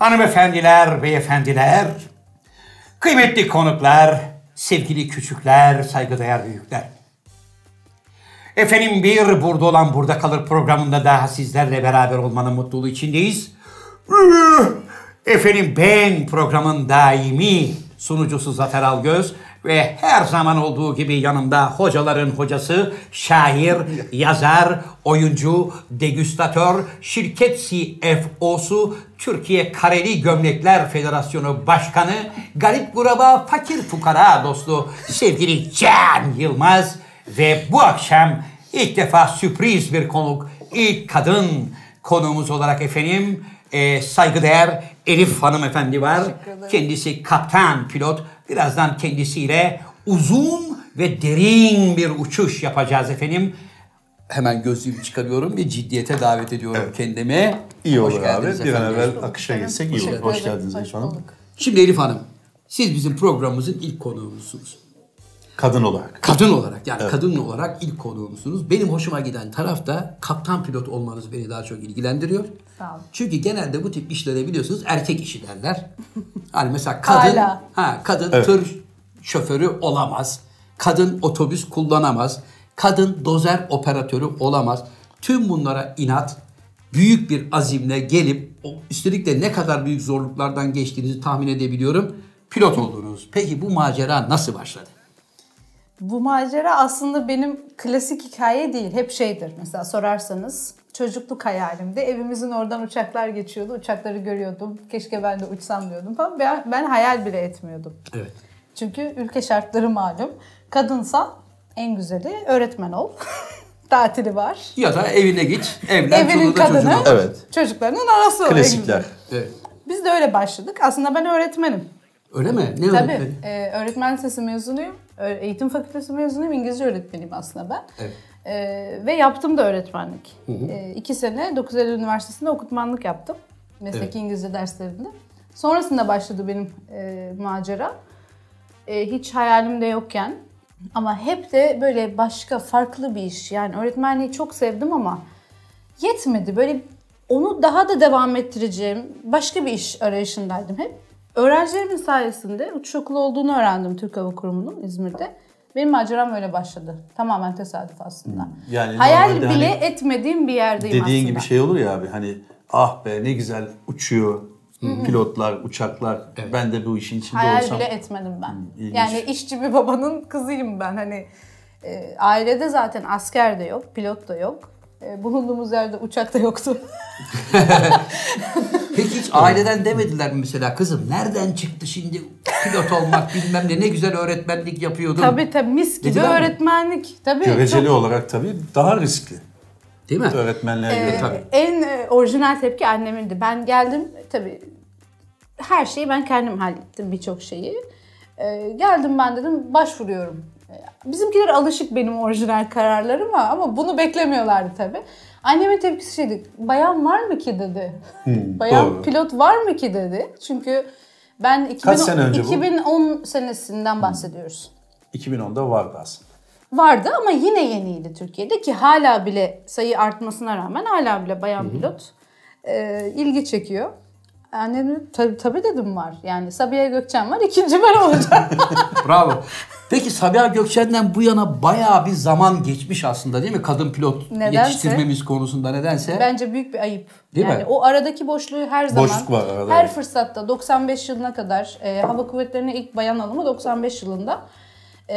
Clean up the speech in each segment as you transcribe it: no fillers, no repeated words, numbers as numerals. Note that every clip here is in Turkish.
Hanımefendiler, beyefendiler, kıymetli konuklar, sevgili küçükler, saygıdeğer büyükler. Efendim bir burada olan burada kalır programında daha sizlerle beraber olmanın mutluluğu içindeyiz. Efendim ben programın daimi sunucusu Zafer Algöz ve her zaman olduğu gibi yanımda hocaların hocası, şair, yazar, oyuncu, degüstatör, şirket CFO'su, Türkiye Kareli Gömlekler Federasyonu Başkanı, garip guraba, fakir fukara dostu sevgili Can Yılmaz ve bu akşam ilk defa sürpriz bir konuk, ilk kadın konuğumuz olarak efendim saygıdeğer Elif Hanım efendi var. Kendisi kaptan, pilot. Birazdan kendisiyle uzun ve derin bir uçuş yapacağız efendim. Hemen gözlüğümü çıkarıyorum ve ciddiyete davet ediyorum kendimi. İyi hoş olur abi. Bir an evvel akışa geçsek iyi olur. Hoş geldiniz Elif Hanım. Şimdi Elif Hanım, siz bizim programımızın ilk konuğumuzsunuz. Kadın olarak. Kadın olarak yani kadın olarak ilk konuğumuzsunuz. Benim hoşuma giden taraf da kaptan pilot olmanız beni daha çok ilgilendiriyor. Sağ olun. Çünkü genelde bu tip işlere biliyorsunuz erkek işi derler. Yani mesela kadın kadın tır şoförü olamaz. Kadın otobüs kullanamaz. Kadın dozer operatörü olamaz. Tüm bunlara inat, büyük bir azimle gelip üstelik de ne kadar büyük zorluklardan geçtiğinizi tahmin edebiliyorum. Pilot oldunuz. Peki bu macera nasıl başladı? Bu macera aslında benim klasik hikaye değil. Hep şeydir mesela sorarsanız çocukluk hayalimdi. Evimizin oradan uçaklar geçiyordu. Uçakları görüyordum. Keşke ben de uçsam diyordum falan. Ben hayal bile etmiyordum. Evet. Çünkü ülke şartları malum. Kadınsan en güzeli öğretmen ol. Tatili var. Ya da evine git. Evlen, evinin kadını, çocuklarının arası. Klasikler. Evet. Biz de öyle başladık. Aslında ben öğretmenim. Öyle mi? Ne öğretmeni? Tabii. Öğretmen lisesi mezunuyum. Eğitim fakültesi mezunuyum. İngilizce öğretmeniyim aslında ben. Evet. Ve yaptım da öğretmenlik. 2 sene 9 Eylül Üniversitesi'nde okutmanlık yaptım. Mesleki İngilizce derslerinde. Sonrasında başladı benim macera. Hiç hayalimde yokken. Ama hep de böyle başka farklı bir iş. Yani öğretmenliği çok sevdim ama yetmedi. Böyle onu daha da devam ettireceğim başka bir iş arayışındaydım hep. Öğrencilerimin sayesinde uçuş okulu olduğunu öğrendim Türk Hava Kurumu'nun İzmir'de. Benim maceram öyle başladı. Tamamen tesadüf aslında. Yani hayal bile hani etmediğim bir yerdeyim dediğin aslında. Dediğin gibi şey olur ya abi hani ah be ne güzel uçuyor pilotlar, uçaklar. Evet. Ben de bu işin içinde hayal olsam. Hayal bile etmedim ben. Yani işçi bir babanın kızıyım ben. Hani ailede zaten asker de yok, pilot da yok. Bulunduğumuz yerde uçak da yoktu. Peki hiç aileden demediler mi mesela kızım nereden çıktı şimdi pilot olmak bilmem ne güzel öğretmenlik yapıyordun. Tabii tabii mis gibi öğretmenlik. Tabii, göreceli çok... olarak tabii daha riskli. Değil mi? Öğretmenler gibi tabii. En orijinal tepki annemindi. Ben geldim tabii her şeyi ben kendim hallettim birçok şeyi. Geldim ben dedim başvuruyorum. Bizimkiler alışık benim orijinal kararlarıma ama bunu beklemiyorlardı tabii. Annemin tepkisi şeydi, bayan var mı ki dedi. Bayan doğru. Pilot var mı ki dedi. Çünkü ben 2010 senesinden bahsediyoruz. 2010'da vardı aslında. Vardı ama yine yeniydi Türkiye'de ki hala bile sayı artmasına rağmen hala bile bayan pilot ilgi çekiyor. Annem tabii dedim var. Yani Sabiha Gökçen var. 2. ben olacağım. Bravo. Peki Sabiha Gökçen'den bu yana bayağı bir zaman geçmiş aslında değil mi? Kadın pilot nedense, yetiştirmemiz konusunda nedense. Bence büyük bir ayıp. Değil yani mi? O aradaki boşluğu her zaman. Boşluk var arada. Her fırsatta 95 yılına kadar Hava Kuvvetleri'ne ilk bayan alımı 95 yılında.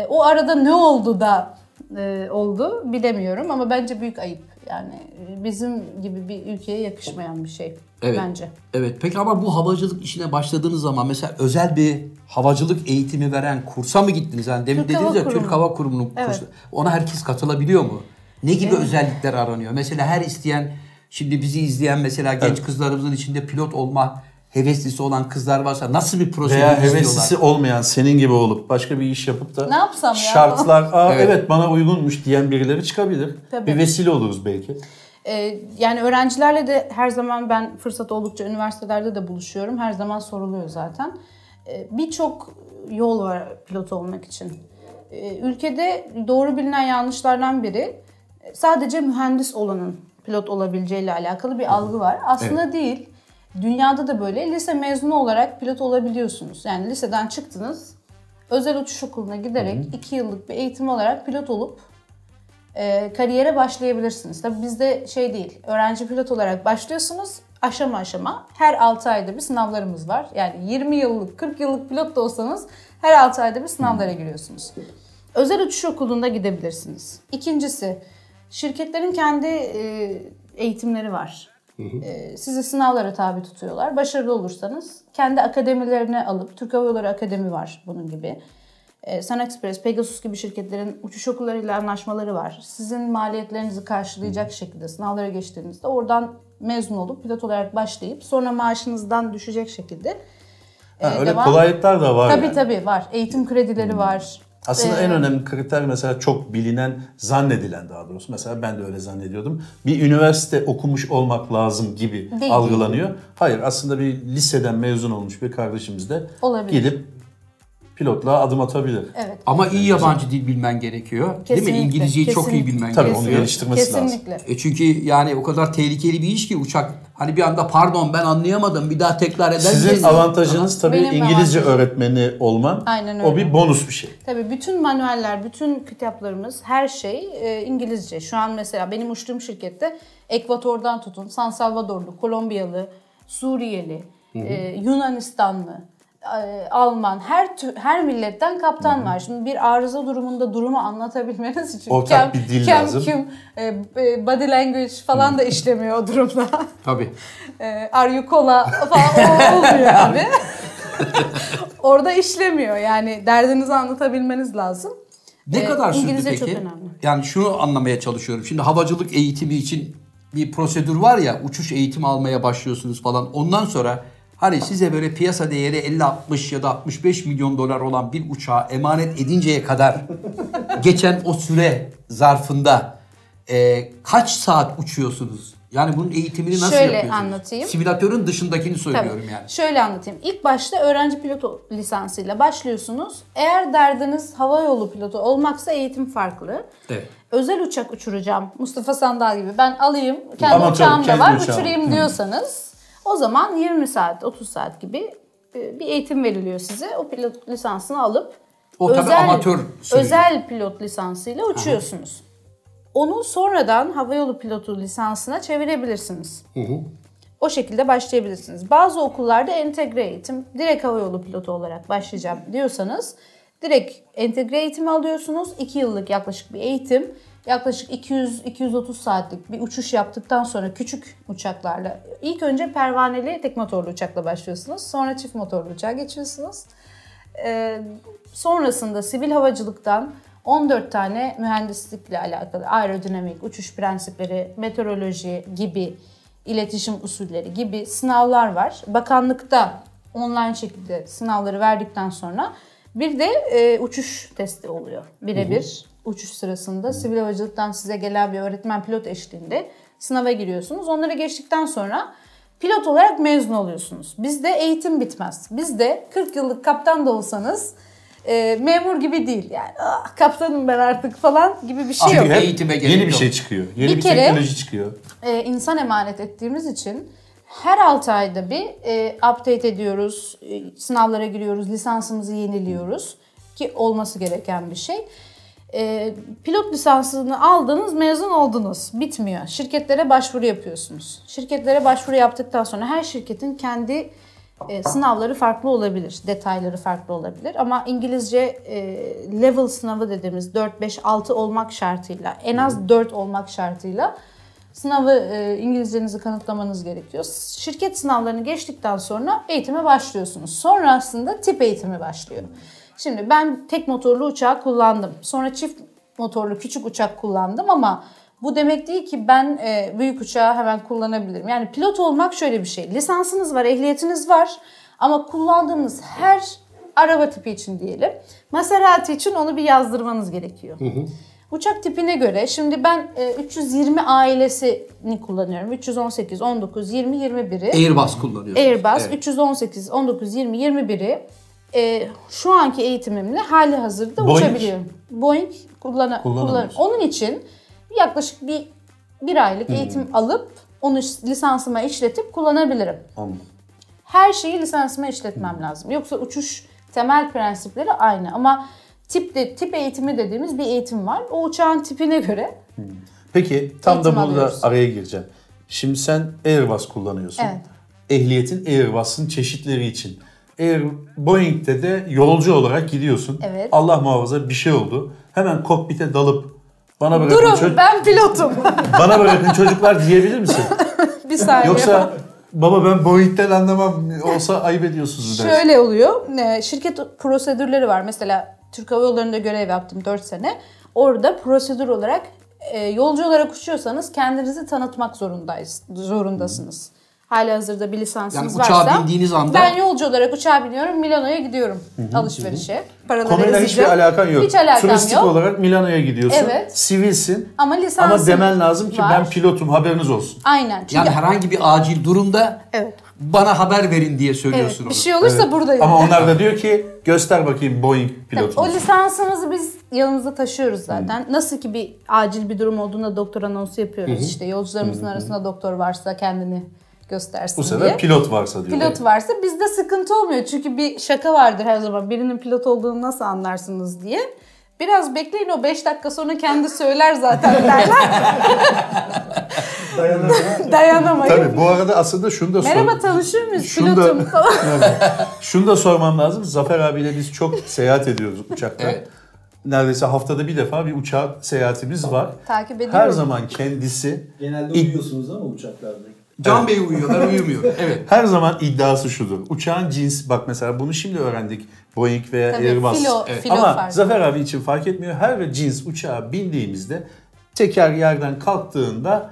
O arada ne oldu da oldu bilemiyorum ama bence büyük ayıp. Yani bizim gibi bir ülkeye yakışmayan bir şey bence. Evet. Peki ama bu havacılık işine başladığınız zaman mesela özel bir havacılık eğitimi veren kursa mı gittiniz? Yani demin dediniz ya Türk Hava Kurumu'nun kursu. Ona herkes katılabiliyor mu? Ne gibi özellikler aranıyor? Mesela her isteyen, şimdi bizi izleyen mesela genç kızlarımızın içinde pilot olma heveslisi olan kızlar varsa nasıl bir prosedür istiyorlar? Veya heveslisi olmayan senin gibi olup başka bir iş yapıp da ne yapsam şartlar bana uygunmuş diyen birileri çıkabilir. Tabii. Bir vesile oluruz belki. Yani öğrencilerle de her zaman ben fırsat oldukça üniversitelerde de buluşuyorum. Her zaman soruluyor zaten. Birçok yol var pilot olmak için. Ülkede doğru bilinen yanlışlardan biri sadece mühendis olanın pilot olabileceğiyle alakalı bir algı var. Aslında değil. Dünyada da böyle lise mezunu olarak pilot olabiliyorsunuz. Yani liseden çıktınız, özel uçuş okuluna giderek 2 yıllık bir eğitim olarak pilot olup kariyere başlayabilirsiniz. Tabii bizde şey değil, öğrenci pilot olarak başlıyorsunuz aşama aşama. Her 6 ayda bir sınavlarımız var. Yani 20 yıllık, 40 yıllık pilot da olsanız her 6 ayda bir sınavlara giriyorsunuz. Özel uçuş okulunda gidebilirsiniz. İkincisi, şirketlerin kendi eğitimleri var. Sizi sınavlara tabi tutuyorlar. Başarılı olursanız kendi akademilerine alıp, Türk Hava Yolları Akademi var bunun gibi. Sun Express, Pegasus gibi şirketlerin uçuş okullarıyla anlaşmaları var. Sizin maliyetlerinizi karşılayacak şekilde sınavlara geçtiğinizde oradan mezun olup pilot olarak başlayıp sonra maaşınızdan düşecek şekilde öyle devam. Kolaylıklar da var. Tabii yani. Tabii var. Eğitim kredileri var. Aslında en önemli kriter mesela çok bilinen, zannedilen daha doğrusu. Mesela ben de öyle zannediyordum. Bir üniversite okumuş olmak lazım gibi değil, algılanıyor. Değil. Hayır, aslında bir liseden mezun olmuş bir kardeşimiz de gidip pilotluğa adım atabilir. Evet. Ama iyi yabancı dil bilmen gerekiyor. Kesinlikle. Değil mi? İngilizceyi çok iyi bilmen gerekiyor. Tabii onu geliştirmesi lazım. Çünkü yani o kadar tehlikeli bir iş ki uçak. Hani bir anda pardon ben anlayamadım bir daha tekrar eder. Sizin avantajınız tabii İngilizce öğretmeni olman. Aynen öyle. O bir bonus bir şey. Tabii bütün manueller, bütün kitaplarımız, her şey İngilizce. Şu an mesela benim uçtuğum şirkette Ekvador'dan tutun, San Salvadorlu, Kolombiyalı, Suriyeli, Yunanistanlı, Alman, her milletten kaptan var. Şimdi bir arıza durumunda durumu anlatabilmeniz için ortak bir dil lazım. Body language falan da işlemiyor o durumda. Tabii. Are you cola falan olmuyor tabii. Orada işlemiyor. Yani derdinizi anlatabilmeniz lazım. Ne kadar sürdü İngilizce peki? İngilizce çok önemli. Yani şunu anlamaya çalışıyorum. Şimdi havacılık eğitimi için bir prosedür var ya, uçuş eğitimi almaya başlıyorsunuz falan. Ondan sonra hani size böyle piyasa değeri 50-60 ya da 65 milyon dolar olan bir uçağı emanet edinceye kadar geçen o süre zarfında kaç saat uçuyorsunuz? Yani bunun eğitimini nasıl yapıyorsunuz? Şöyle anlatayım. Simülatörün dışındakini söylüyorum yani. Şöyle anlatayım. İlk başta öğrenci pilotu lisansıyla başlıyorsunuz. Eğer derdiniz havayolu pilotu olmaksa eğitim farklı. Evet. Özel uçak uçuracağım Mustafa Sandal gibi ben alayım kendi uçağım da var uçurayım diyorsanız. O zaman 20 saat, 30 saat gibi bir eğitim veriliyor size. O pilot lisansını alıp özel pilot lisansıyla uçuyorsunuz. Onu sonradan havayolu pilotu lisansına çevirebilirsiniz. O şekilde başlayabilirsiniz. Bazı okullarda entegre eğitim, direkt havayolu pilotu olarak başlayacağım diyorsanız direkt entegre eğitimi alıyorsunuz. 2 yıllık yaklaşık bir eğitim. Yaklaşık 200-230 saatlik bir uçuş yaptıktan sonra küçük uçaklarla ilk önce pervaneli tek motorlu uçakla başlıyorsunuz. Sonra çift motorlu uçağa geçiyorsunuz. Sonrasında sivil havacılıktan 14 tane mühendislikle alakalı aerodinamik, uçuş prensipleri, meteoroloji gibi, iletişim usulleri gibi sınavlar var. Bakanlıkta online şekilde sınavları verdikten sonra bir de uçuş testi oluyor birebir. Uçuş sırasında sivil havacılıktan size gelen bir öğretmen pilot eşliğinde sınava giriyorsunuz. Onları geçtikten sonra pilot olarak mezun oluyorsunuz. Bizde eğitim bitmez. Bizde 40 yıllık kaptan da olsanız memur gibi değil. Yani kaptanım ben artık falan gibi bir şey yok. Eğitime yeni bir şey çıkıyor. Yeni bir teknoloji çıkıyor. İnsan emanet ettiğimiz için her 6 ayda bir update ediyoruz. Sınavlara giriyoruz. Lisansımızı yeniliyoruz. Ki olması gereken bir şey. Pilot lisansını aldınız, mezun oldunuz. Bitmiyor. Şirketlere başvuru yapıyorsunuz. Şirketlere başvuru yaptıktan sonra her şirketin kendi sınavları farklı olabilir. Detayları farklı olabilir. Ama İngilizce level sınavı dediğimiz 4-5-6 olmak şartıyla, en az 4 olmak şartıyla sınavı İngilizcenizi kanıtlamanız gerekiyor. Şirket sınavlarını geçtikten sonra eğitime başlıyorsunuz. Sonrasında tip eğitimi başlıyor. Şimdi ben tek motorlu uçağı kullandım. Sonra çift motorlu küçük uçak kullandım ama bu demek değil ki ben büyük uçağı hemen kullanabilirim. Yani pilot olmak şöyle bir şey. Lisansınız var, ehliyetiniz var ama kullandığınız her araba tipi için diyelim. Maserati için onu bir yazdırmanız gerekiyor. Uçak tipine göre şimdi ben 320 ailesini kullanıyorum. 318, 19, 20, 21'i. Airbus kullanıyorsunuz. Airbus evet. 318, 19, 20, 21'i. Şu anki eğitimimle hali hazırda uçabiliyorum. Boeing kullanıyorum. Onun için yaklaşık bir aylık eğitim alıp onu lisansıma işletip kullanabilirim. Anladım. Her şeyi lisansıma işletmem lazım. Yoksa uçuş temel prensipleri aynı ama tip eğitimi dediğimiz bir eğitim var. O uçağın tipine göre. Peki tam da burada araya gireceğim. Şimdi sen Airbus kullanıyorsun. Evet. Ehliyetin Airbus'un çeşitleri için. Boeing'de de yolcu olarak gidiyorsun. Evet. Allah muhafaza bir şey oldu. Hemen kokpite dalıp bana bırakın çocuklar. Durun ben pilotum. Bana bırakın çocuklar diyebilir misin? Bir saniye. Yoksa baba ben Boeing'den anlamam olsa ayıp ediyorsunuz dersin. Şöyle oluyor. Şirket prosedürleri var. Mesela Türk Hava Yolları'nda görev yaptım 4 sene. Orada prosedür olarak yolcu olarak uçuyorsanız kendinizi tanıtmak zorundasınız. Halihazırda bir lisansınız yani varsa bindiğiniz anda... ben yolcu olarak uçağa biniyorum, Milano'ya gidiyorum alışverişe. Konuyla hiçbir alakan yok. Hiç alakan turistik yok. Olarak Milano'ya gidiyorsun. Evet. Sivilsin ama demen lazım ki ben pilotum, haberiniz olsun. Aynen. Çünkü yani herhangi bir acil durumda bana haber verin diye söylüyorsun. Bir şey olursa buradayım. Ama onlar da diyor ki göster bakayım Boeing pilotunu. O lisansımızı biz yanımızda taşıyoruz zaten. Nasıl ki bir acil bir durum olduğunda doktor anonsu yapıyoruz. İşte yolcularımızın arasında doktor varsa kendini göstersin bu sefer diye. Pilot varsa diyor. Pilot varsa bizde sıkıntı olmuyor. Çünkü bir şaka vardır her zaman. Birinin pilot olduğunu nasıl anlarsınız diye. Biraz bekleyin o 5 dakika sonra kendi söyler zaten derler. Dayanamayın. Tabii bu arada aslında şunu da merhaba tanışır mıyız pilotum falan. Şunu da sormam lazım. Zafer abiyle biz çok seyahat ediyoruz uçakta. Evet. Neredeyse haftada bir defa bir uçak seyahatimiz var. Takip ediyoruz. Her zaman kendisi. Genelde uyuyorsunuz ama uçaklarda. Can Bey uyuyor, ben uyumuyorum. Evet. Her zaman iddiası şudur. Uçağın cinsi, bak mesela bunu şimdi öğrendik. Boeing veya Airbus. Ama farklı. Zafer abi için fark etmiyor. Her cins uçağa bindiğimizde teker yerden kalktığında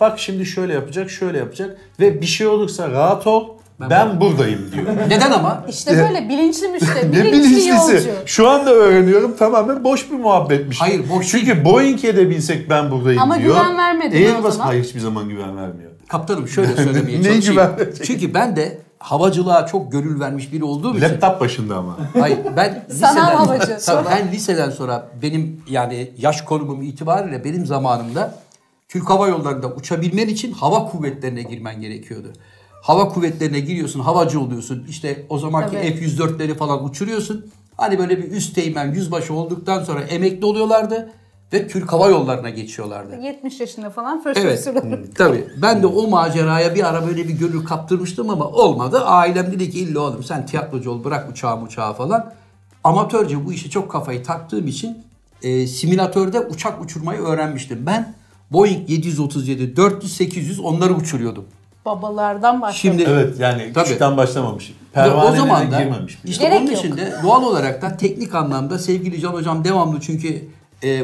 bak şimdi şöyle yapacak, şöyle yapacak ve bir şey olursa rahat ol. Ben buradayım diyor. Neden ama? İşte böyle bilinçli müşteri, bilinçli yolcu. Şu anda öğreniyorum tamamen boş bir muhabbetmiş. Hayır boş. Çünkü Boeing'e de binsek ben buradayım ama diyor. Ama güven vermedi o zaman. Hayır hiçbir zaman güven vermiyor. Kaptanım şöyle söylemeye çalışayım. Çünkü ben de havacılığa çok gönül vermiş biri olduğum için. Laptop başında ama. Hayır ben liseden sonra benim yani yaş konumum itibariyle benim zamanımda Türk Hava Yolları'nda uçabilmen için hava kuvvetlerine girmen gerekiyordu. Hava kuvvetlerine giriyorsun, havacı oluyorsun. İşte o zamanki F-104'leri falan uçuruyorsun. Hani böyle bir üst teğmen, yüzbaşı olduktan sonra emekli oluyorlardı ve Türk Hava Yolları'na geçiyorlardı. 70 yaşında falan first officer. Tabii. Ben de o maceraya bir ara böyle bir gönül kaptırmıştım ama olmadı. Ailem dedi ki illa oğlum sen tiyatrocu ol, bırak uçağı falan. Amatörce bu işe çok kafayı taktığım için simülatörde uçak uçurmayı öğrenmiştim. Ben Boeing 737, 400, 800 onları uçuruyordum. Babalardan başlamış. Şimdi yani küçükten başlamamış. O zaman da işte onun için de doğal olarak da teknik anlamda sevgili Can Hocam devamlı çünkü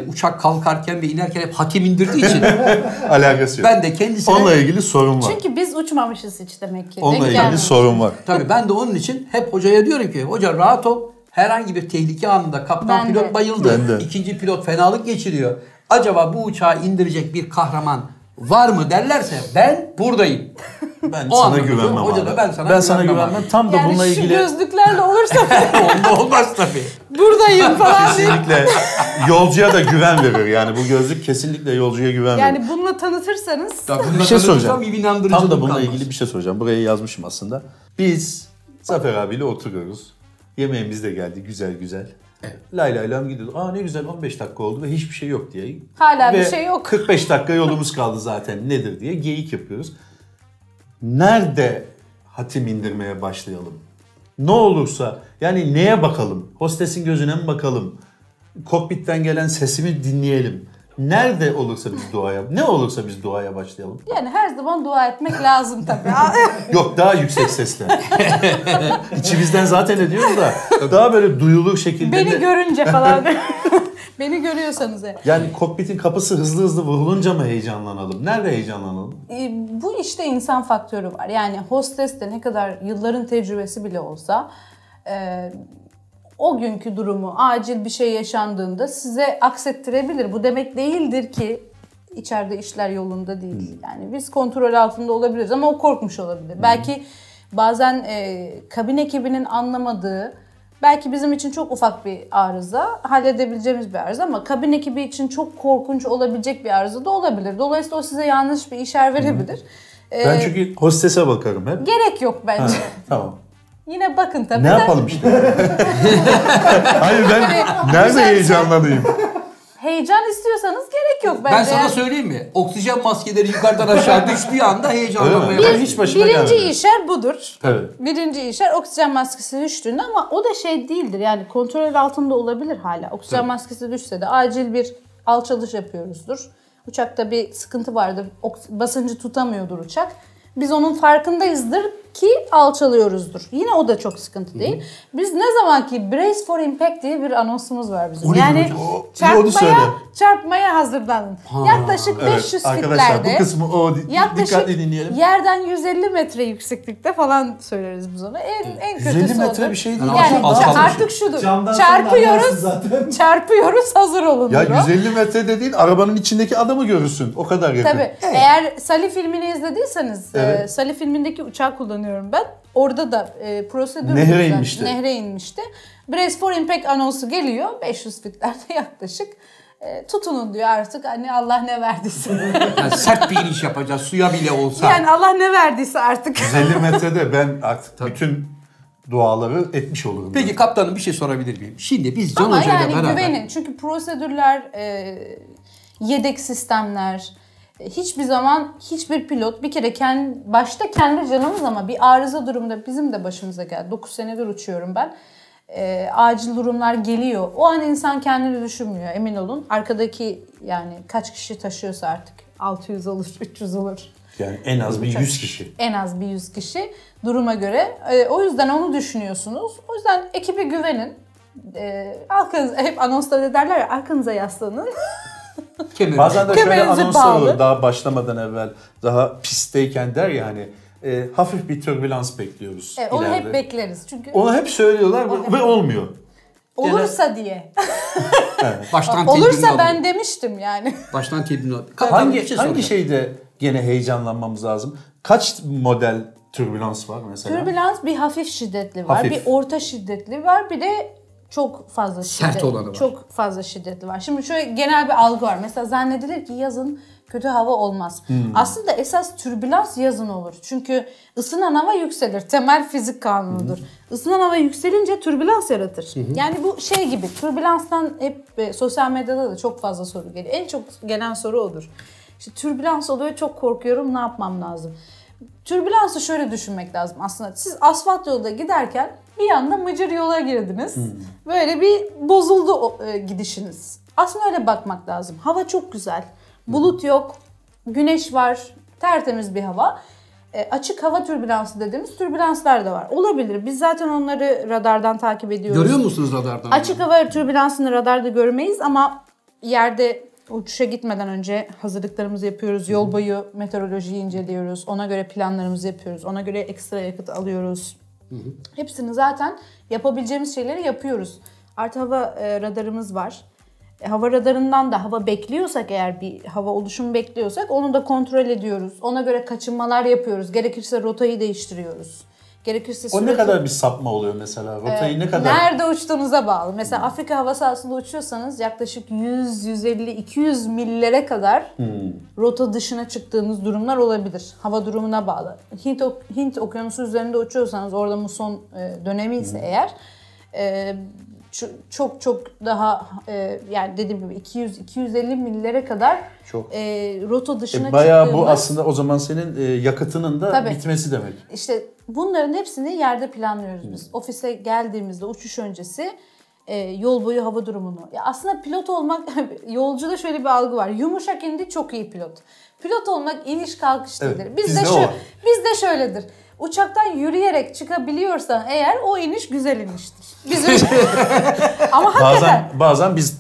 uçak kalkarken ve inerken hep hakem indirdiği için alakası yok. Ben de kendisine onunla ilgili sorun var. Çünkü biz uçmamışız hiç demek ki. Onunla ilgili sorun var. Tabii ben de onun için hep hocaya diyorum ki hoca rahat ol. Herhangi bir tehlike anında kaptan pilot bayıldı. İkinci pilot fenalık geçiriyor. Acaba bu uçağı indirecek bir kahraman var mı derlerse ben buradayım. Ben sana güvenmem. Hoca da ben sana güvenmem. Tam da yani bununla ilgili. Yani şu gözlüklerle olursa onda olmaz tabii. Buradayım falan. Kesinlikle yolcuya da güven verir. Yani bu gözlük kesinlikle yolcuya güven verir. Yani bununla tanıtırsanız. Bir şey soracağım. Tam da bununla ilgili bir şey soracağım. Buraya yazmışım aslında. Biz Zafer abiyle oturuyoruz. Yemeğimiz de geldi güzel güzel. Lay lay lam gidiyordu. Aa ne güzel 15 dakika oldu ve hiçbir şey yok diye. Hala ve bir şey yok. 45 dakika yolumuz kaldı zaten nedir diye geyik yapıyoruz. Nerede hatim indirmeye başlayalım? Ne olursa yani neye bakalım? Hostesin gözüne mi bakalım? Kokpitten gelen sesimi dinleyelim. Nerede olursa biz duaya, ne olursa biz duaya başlayalım. Yani her zaman dua etmek lazım tabii. Yok daha yüksek sesle. İçimizden zaten ediyoruz da daha böyle duyulur şekilde. Beni görünce falan. Beni görüyorsanız eğer. Yani kokpitin kapısı hızlı hızlı vurulunca mı heyecanlanalım? Nerede heyecanlanalım? Bu işte insan faktörü var. Yani hostes de ne kadar yılların tecrübesi bile olsa... o günkü durumu, acil bir şey yaşandığında size aksettirebilir. Bu demek değildir ki içeride işler yolunda değil. Yani biz kontrol altında olabiliriz ama o korkmuş olabilir. Belki bazen kabin ekibinin anlamadığı Belki bizim için çok ufak bir arıza, halledebileceğimiz bir arıza ama kabin ekibi için çok korkunç olabilecek bir arıza da olabilir. Dolayısıyla o size yanlış bir işaret verebilir. Ben çünkü hostese bakarım hep. Gerek yok bence. Ha, tamam. Yine bakın tabii. Ne yapalım işte? Hayır ben nerede heyecanlanayım? Heyecan istiyorsanız gerek yok bence. Ben sana söyleyeyim mi? Oksijen maskeleri yukarıdan aşağı düştüğü anda heyecanlanmaya başlıyor. Hiç başıma gelmedi. Birinci işler budur. Evet. Birinci işler oksijen maskesi düştüğünde ama o da şey değildir. Yani kontrol altında olabilir hala. Oksijen evet. maskesi düşse de acil bir alçalış yapıyoruzdur. Uçakta bir sıkıntı vardır. Basıncı tutamıyordur uçak. Biz onun farkındayızdır ki alçalıyoruzdur. Yine o da çok sıkıntı değil. Biz ne zaman ki brace for impact diye bir anonsumuz var bizim. Yani çarpmaya hazırlanın. Ha, yaklaşık evet. 500 fitlerde. Arkadaşlar bu kısmı dikkatli dinleyelim. Yerden 150 metre yükseklikte falan söyleriz biz ona. En kötüsü 150 metre olur. Bir şey değil. Yani artık şudur. Çarpıyoruz hazır olun. Ya 150 metre dediğin arabanın içindeki adamı görürsün. O kadar yakın. Tabii. Evet. Eğer Sally filmini izlediyseniz evet. Sally filmindeki uçağı kullanıyorum ben. Orada da prosedür nehre inmişti. Brace for Impact anonsu geliyor. 500 fitlerde yaklaşık. Tutunun diyor artık. Hani Allah ne verdiyse. Yani sert bir iniş yapacağız. Suya bile olsa. Yani Allah ne verdiyse artık. 150 metrede ben artık bütün duaları etmiş olurum. Peki yani. Kaptanım bir şey sorabilir miyim? Şimdi biz Can Hoca'yla beraber... Ama yani güvenin. Çünkü prosedürler, yedek sistemler... Hiçbir zaman hiçbir pilot bir kere başta kendi canımız ama bir arıza durumda bizim de başımıza geldi. 9 senedir uçuyorum ben. Acil durumlar geliyor. O an insan kendini düşünmüyor emin olun. Arkadaki yani kaç kişi taşıyorsa artık 600 olur, 300 olur. Yani en az bir 100 kişi. En az bir 100 kişi duruma göre. O yüzden onu düşünüyorsunuz. O yüzden ekibe güvenin. Hep anonslar ederler ya arkanıza yaslanın. Bazen de şöyle anonslar olur daha başlamadan evvel, daha pistteyken der ya hani hafif bir türbülans bekliyoruz. Onu ileride. Hep bekleriz çünkü. Onu hep söylüyorlar ve olmuyor. Olursa gene... diye. Evet. Baştan olursa ben demiştim yani. Baştan tedbir aldım. Hangi şeyde gene heyecanlanmamız lazım? Kaç model türbülans var mesela? Türbülans bir hafif şiddetli var, bir orta şiddetli var, bir de çok fazla şiddetli var. Çok fazla şiddetli var. Şimdi şöyle genel bir algı var. Mesela zannedilir ki yazın kötü hava olmaz. Aslında esas türbülans yazın olur. Çünkü ısınan hava yükselir. Temel fizik kanunudur. Isınan hava yükselince türbülans yaratır. Yani bu şey gibi. Türbülanstan hep sosyal medyada da çok fazla soru geliyor. En çok gelen soru odur. İşte türbülans oluyor, çok korkuyorum, ne yapmam lazım? Türbülansı şöyle düşünmek lazım aslında. Siz asfalt yolda giderken bir anda mıcır yola girdiniz. Böyle bir bozuldu gidişiniz. Aslında öyle bakmak lazım. Hava çok güzel. Bulut yok. Güneş var. Tertemiz bir hava. Açık hava türbülansı dediğimiz türbülanslar da var. Olabilir. Biz zaten onları radardan takip ediyoruz. Görüyor musunuz radardan? Açık hava türbülansını radarda görmeyiz ama yerde... Uçuşa gitmeden önce hazırlıklarımızı yapıyoruz. Yol boyu meteorolojiyi inceliyoruz. Ona göre planlarımızı yapıyoruz. Ona göre ekstra yakıt alıyoruz. Hepsini zaten yapabileceğimiz şeyleri yapıyoruz. Artı hava radarımız var. Hava radarından da hava bekliyorsak eğer bir hava oluşumu bekliyorsak onu da kontrol ediyoruz. Ona göre kaçınmalar yapıyoruz. Gerekirse rotayı değiştiriyoruz. Gerekirse o ne kadar bir sapma oluyor mesela? Rotayı ne kadar? Nerede uçtuğunuza bağlı. Mesela Afrika hava sahasında uçuyorsanız yaklaşık 100, 150, 200 millere kadar rota dışına çıktığınız durumlar olabilir. Hava durumuna bağlı. Hint Okyanusu üzerinde uçuyorsanız orada muson dönemi ise eğer çok çok daha yani dediğim gibi 200-250 millilere kadar rota dışına bayağı çıktığımız... Bu aslında o zaman senin yakıtının da tabii, bitmesi demek. İşte bunların hepsini yerde planlıyoruz biz. Ofise geldiğimizde uçuş öncesi yol boyu hava durumunu. Ya aslında pilot olmak, yolcuda şöyle bir algı var. Yumuşak indi çok iyi pilot. Pilot olmak iniş kalkış değildir. Evet, bizde şöyledir. Uçaktan yürüyerek çıkabiliyorsan eğer o iniş güzel iniştir. Ama bazen biz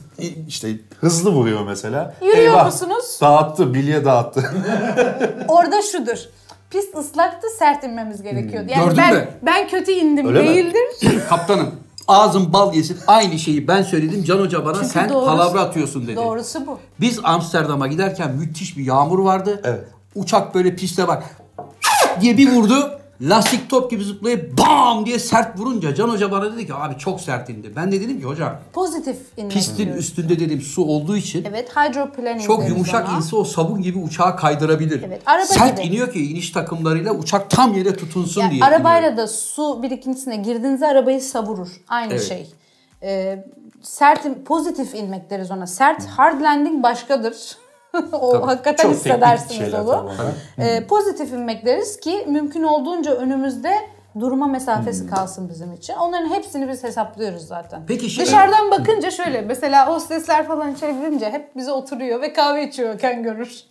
işte hızlı vuruyor mesela. Yürüyor musunuz? Dağıttı, bilye dağıttı. Orada şudur. Pist ıslaktı, sert inmemiz gerekiyordu. Yani gördün ben kötü indim öyle değildir. Kaptanım ağzın bal yesin aynı şeyi ben söyledim. Can Hoca bana çünkü sen palavra atıyorsun dedi. Doğrusu bu. Biz Amsterdam'a giderken müthiş bir yağmur vardı. Evet. Uçak böyle piste bak diye bir vurdu. lastik top gibi zıplayıp bam diye sert vurunca Can Hoca bana dedi ki abi çok sert indi. Ben de dedim ki hocam pozitif inme. Pistin üstünde dedim su olduğu için. Evet, hidroplaning. Çok yumuşak inse o sabun gibi uçağı kaydırabilir. Evet, sert gibi iniyor ki iniş takımlarıyla uçak tam yere tutunsun ya, diye. Arabayla iniyor da su birikintisine girdiğinizde arabayı savurur. Aynı evet şey. Sert pozitif inmek deriz ona. Sert hard landing başkadır. O tabii, hakikaten hissedersiniz onu. Pozitif inmek deriz ki mümkün olduğunca önümüzde durma mesafesi kalsın bizim için. Onların hepsini biz hesaplıyoruz zaten. Peki şimdi dışarıdan bakınca şöyle mesela hostesler falan içeri girince hep bize oturuyor ve kahve içiyorken görür.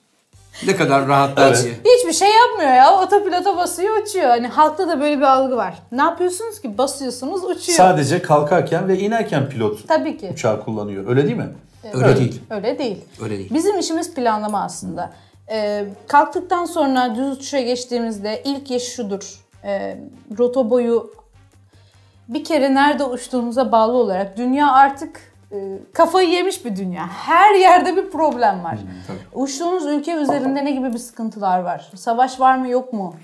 Ne kadar rahatlar. Hiçbir şey yapmıyor ya. Otopilota basıyor, uçuyor. Hani halkta da böyle bir algı var. Ne yapıyorsunuz ki? Basıyorsunuz, uçuyor. Sadece kalkarken ve inerken pilot tabii ki uçağı kullanıyor. Öyle değil mi? Öyle, öyle değil. Öyle değil. Öyle değil. Bizim işimiz planlama aslında. Kalktıktan sonra düz uçuşa geçtiğimizde ilk iş şudur. Rota boyu bir kere nerede uçtuğumuza bağlı olarak dünya artık kafayı yemiş bir dünya. Her yerde bir problem var. Uçtuğunuz ülke üzerinde ne gibi bir sıkıntılar var? Savaş var mı yok mu?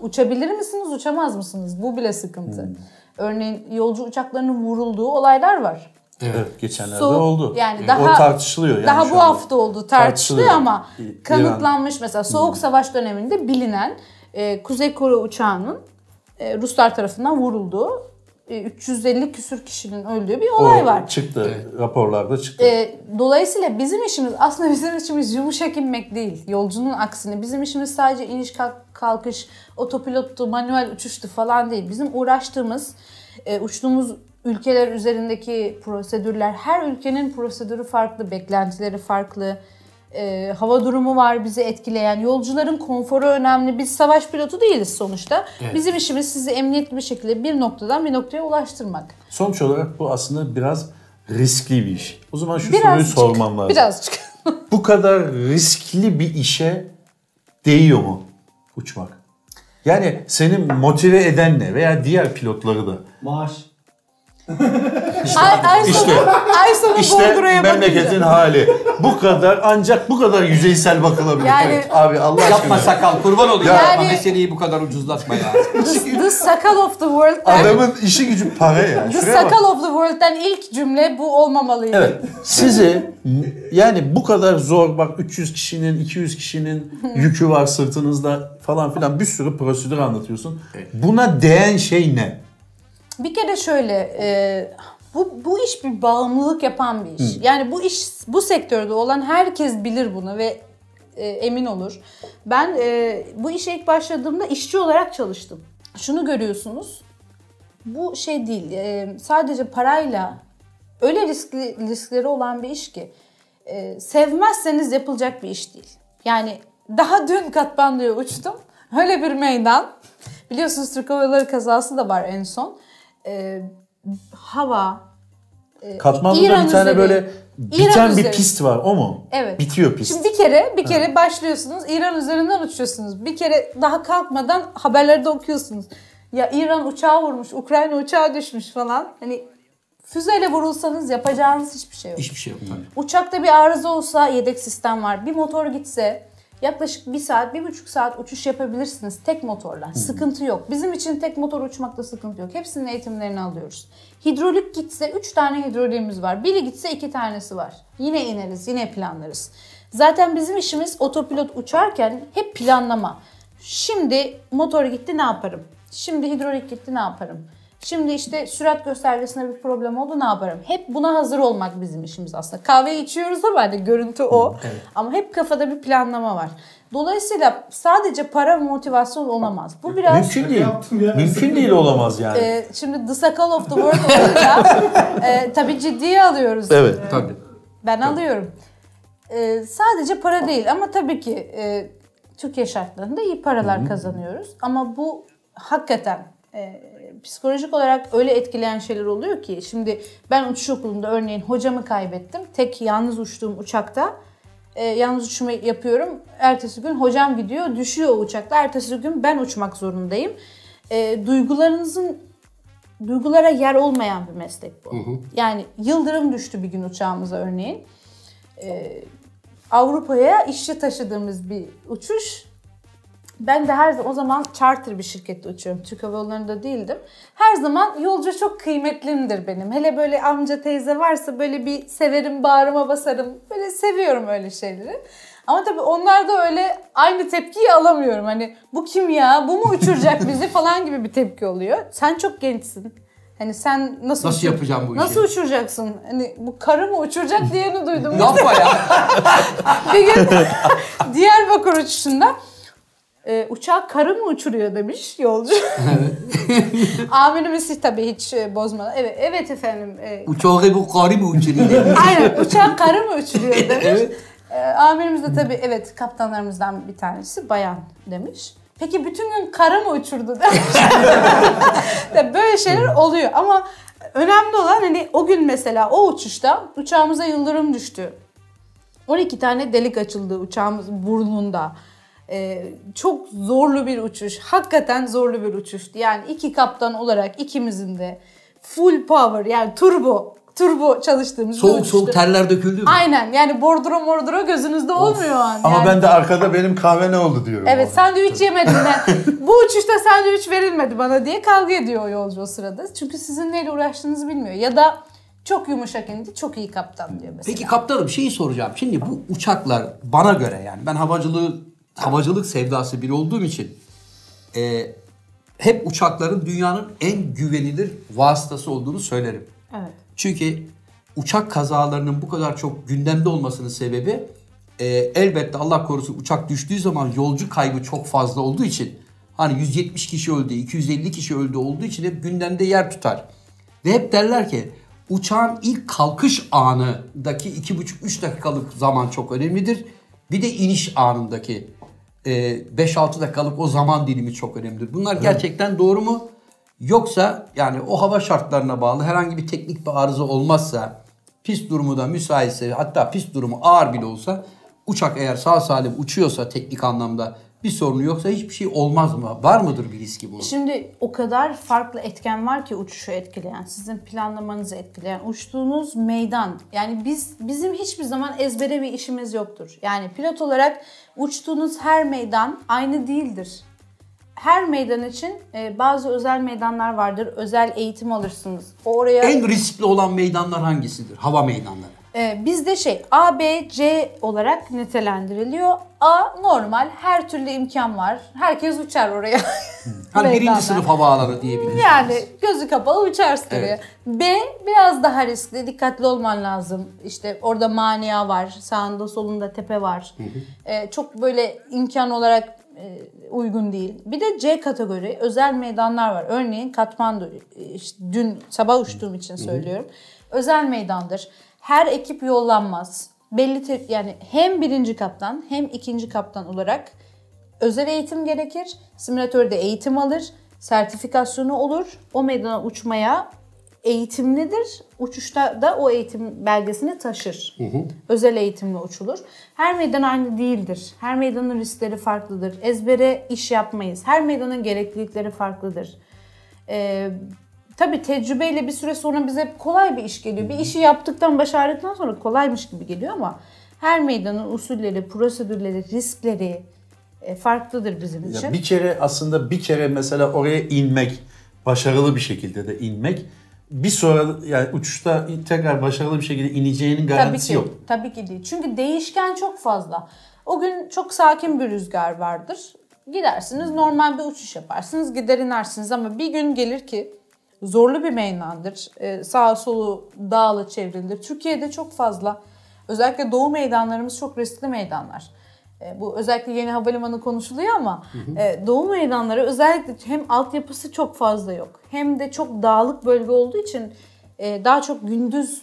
Uçabilir misiniz, uçamaz mısınız? Bu bile sıkıntı. Örneğin yolcu uçaklarının vurulduğu olaylar var. Evet, geçenlerde oldu. Yani daha, o tartışılıyor. Yani daha bu hafta oldu tartışılıyor ama kanıtlanmış İran. Mesela Soğuk Savaş döneminde bilinen Kuzey Kore uçağının Ruslar tarafından vurulduğu 350 küsür kişinin öldüğü bir olay var. Çıktı. Evet. Raporlarda çıktı. Dolayısıyla bizim işimiz aslında yumuşak inmek değil. Yolcunun aksine. Bizim işimiz sadece iniş kalkış, otopilottu, manuel uçuştu falan değil. Bizim uğraştığımız, uçtuğumuz ülkeler üzerindeki prosedürler, her ülkenin prosedürü farklı, beklentileri farklı. Hava durumu var bizi etkileyen, yolcuların konforu önemli. Biz savaş pilotu değiliz sonuçta. Evet. Bizim işimiz sizi emniyetli bir şekilde bir noktadan bir noktaya ulaştırmak. Sonuç olarak bu aslında biraz riskli bir iş. O zaman şu soruyu sormam lazım. Birazcık. Bu kadar riskli bir işe değiyor mu uçmak? Yani seni motive eden ne veya diğer pilotları da? Maaş. İşte memleketin hali. Bu kadar, ancak bu kadar yüzeysel bakılabilir. Yani, evet, abi Allah aşkına. Yapma sakal, kurban olayım. Yani, meseleyi bu kadar ucuzlatma ya. The Sakal of the World'den. Adamın işi gücü para ya. The Sakal of the World'den ilk cümle bu olmamalıydı. Evet. Sizi yani bu kadar zor, bak 300 kişinin, 200 kişinin yükü var sırtınızda falan filan, bir sürü prosedür anlatıyorsun. Buna değen şey ne? Bir kere şöyle, bu iş bir bağımlılık yapan bir iş. Yani bu iş, bu sektörde olan herkes bilir bunu ve emin olur. Ben bu işe ilk başladığımda işçi olarak çalıştım. Şunu görüyorsunuz, bu şey değil, sadece parayla öyle riskleri olan bir iş ki sevmezseniz yapılacak bir iş değil. Yani daha dün Katmandu'ya uçtum, öyle bir meydan. Biliyorsunuz Türk Hava Yolları kazası da var en son. Hava, Katmandu'da İran bir tane üzeri, böyle biten bir pist var, o mu? Evet. Bitiyor pist. Şimdi bir kere evet, başlıyorsunuz, İran üzerinden uçuyorsunuz. Bir kere daha kalkmadan haberlerde okuyorsunuz. Ya İran uçağı vurmuş, Ukrayna uçağı düşmüş falan. Hani füzeyle vurulsanız yapacağınız hiçbir şey yok. Hiçbir şey yok. Uçakta bir arıza olsa yedek sistem var. Bir motor gitse yaklaşık 1 saat, 1,5 saat uçuş yapabilirsiniz tek motorla. Sıkıntı yok. Bizim için tek motor uçmakta sıkıntı yok. Hepsinin eğitimlerini alıyoruz. Hidrolik gitse 3 tane hidroliğimiz var. Biri gitse 2 tanesi var. Yine ineriz, yine planlarız. Zaten bizim işimiz otopilot uçarken hep planlama. Şimdi motor gitti, ne yaparım? Şimdi hidrolik gitti, ne yaparım? Şimdi işte sürat göstergesinde bir problem oldu, ne yaparım? Hep buna hazır olmak bizim işimiz aslında. Kahve içiyoruz ama hani görüntü o. Evet. Ama hep kafada bir planlama var. Dolayısıyla sadece para ve motivasyon olamaz. Bu biraz mümkün değil. Mümkün değil, olamaz yani. Şimdi The Sakal of the World olunca tabii ciddiye alıyoruz. Evet, tabii. Ben alıyorum. Sadece para değil ama tabii ki Türkiye şartlarında iyi paralar kazanıyoruz. Ama bu hakikaten psikolojik olarak öyle etkileyen şeyler oluyor ki. Şimdi ben uçuş okulunda örneğin hocamı kaybettim. Tek yalnız uçtuğum uçakta yalnız uçuşumu yapıyorum. Ertesi gün hocam gidiyor, düşüyor uçakta. Ertesi gün ben uçmak zorundayım. Duygulara yer olmayan bir meslek bu. Yani yıldırım düştü bir gün uçağımıza örneğin. Avrupa'ya işçi taşıdığımız bir uçuş. Ben de her zaman o zaman charter bir şirkette uçuyorum. Türk Hava Yolları'nda değildim. Her zaman yolcu çok kıymetlimdir benim. Hele böyle amca teyze varsa böyle bir severim, bağrıma basarım. Böyle seviyorum öyle şeyleri. Ama tabii onlar da öyle aynı tepkiyi alamıyorum. Hani bu kim ya? Bu mu uçuracak bizi falan gibi bir tepki oluyor. Sen çok gençsin. Hani sen nasıl yapacağım bu işi? Nasıl uçuracaksın? Hani bu karı mı uçuracak diyeni duydum. Ne yapma ya? Bir gün Diyarbakır uçuşunda uçağı karı mı uçuruyor demiş yolcu. Evet. Amirimiz tabii hiç bozmadan. Evet efendim. Uçağı bu karı mı uçuruyor demiş. Aynen, uçağı karı mı uçuruyor demiş. Evet. Amirimiz de tabii evet kaptanlarımızdan bir tanesi bayan demiş. Peki bütün gün kara mı uçurdu demiş. Böyle şeyler oluyor ama önemli olan hani o gün mesela o uçuşta uçağımıza yıldırım düştü. 12 tane delik açıldı uçağımız burnunda. Çok zorlu bir uçuş. Hakikaten zorlu bir uçuştu. Yani iki kaptan olarak ikimizin de full power yani turbo çalıştığımız soğuk uçuştu. Soğuk terler döküldü mü? Aynen yani bordro gözünüzde olmuyor o an. Ama yani. Ben de arkada benim kahve ne oldu diyorum. Evet sandviç yemedim ben. Bu uçuşta sandviç verilmedi bana diye kavga ediyor o yolcu o sırada. Çünkü sizin neyle uğraştığınızı bilmiyor. Ya da çok yumuşak indi çok iyi kaptan diyor mesela. Peki kaptanım şeyi soracağım. Şimdi bu uçaklar bana göre yani ben havacılık sevdası biri olduğum için hep uçakların dünyanın en güvenilir vasıtası olduğunu söylerim. Evet. Çünkü uçak kazalarının bu kadar çok gündemde olmasının sebebi elbette Allah korusun uçak düştüğü zaman yolcu kaybı çok fazla olduğu için hani 170 kişi öldü, 250 kişi öldü olduğu için hep gündemde yer tutar. Ve hep derler ki uçağın ilk kalkış anındaki 2,5-3 dakikalık zaman çok önemlidir. Bir de iniş anındaki 5-6 dakikalık o zaman dilimi çok önemlidir. Bunlar gerçekten doğru mu? Yoksa yani o hava şartlarına bağlı herhangi bir teknik bir arıza olmazsa pist durumu da müsaitse hatta pist durumu ağır bile olsa uçak eğer sağ salim uçuyorsa teknik anlamda bir sorunu yoksa hiçbir şey olmaz mı? Var mıdır bir riski bunun? Şimdi o kadar farklı etken var ki uçuşu etkileyen, sizin planlamanızı etkileyen, uçtuğunuz meydan. Yani bizim hiçbir zaman ezbere bir işimiz yoktur. Yani pilot olarak uçtuğunuz her meydan aynı değildir. Her meydan için bazı özel meydanlar vardır. Özel eğitim alırsınız. Oraya en riskli olan meydanlar hangisidir? Hava meydanları. Bizde A, B, C olarak nitelendiriliyor. A normal, her türlü imkan var. Herkes uçar oraya. Hani birinci sınıf havaalanı diyebilirsiniz. Yani gözü kapalı uçarsın diye. B biraz daha riskli. Dikkatli olman lazım. İşte orada mania var. Sağında solunda tepe var. Çok böyle imkan olarak uygun değil. Bir de C kategori özel meydanlar var. Örneğin Katmandu, işte dün sabah uçtuğum için söylüyorum. Özel meydandır. Her ekip yollanmaz. Yani hem birinci kaptan hem ikinci kaptan olarak özel eğitim gerekir. Simülatörde eğitim alır. Sertifikasyonu olur. O meydana uçmaya eğitimlidir. Uçuşta da o eğitim belgesini taşır. Özel eğitimle uçulur. Her meydan aynı değildir. Her meydanın riskleri farklıdır. Ezbere iş yapmayız. Her meydanın gereklilikleri farklıdır. Tabii tecrübeyle bir süre sonra bize kolay bir iş geliyor. Bir işi yaptıktan, başardıktan sonra kolaymış gibi geliyor ama her meydanın usulleri, prosedürleri, riskleri farklıdır bizim için. Ya bir kere mesela oraya inmek, başarılı bir şekilde de inmek bir sonra yani uçuşta tekrar başarılı bir şekilde ineceğinin garantisi yok. Tabii ki değil. Çünkü değişken çok fazla. O gün çok sakin bir rüzgar vardır. Gidersiniz normal bir uçuş yaparsınız, gider inersiniz ama bir gün gelir ki zorlu bir meydandır. Sağa solu dağla çevrilir. Türkiye'de çok fazla özellikle doğu meydanlarımız çok riskli meydanlar. Bu özellikle yeni havalimanı konuşuluyor ama doğu meydanları özellikle hem altyapısı çok fazla yok hem de çok dağlık bölge olduğu için daha çok gündüz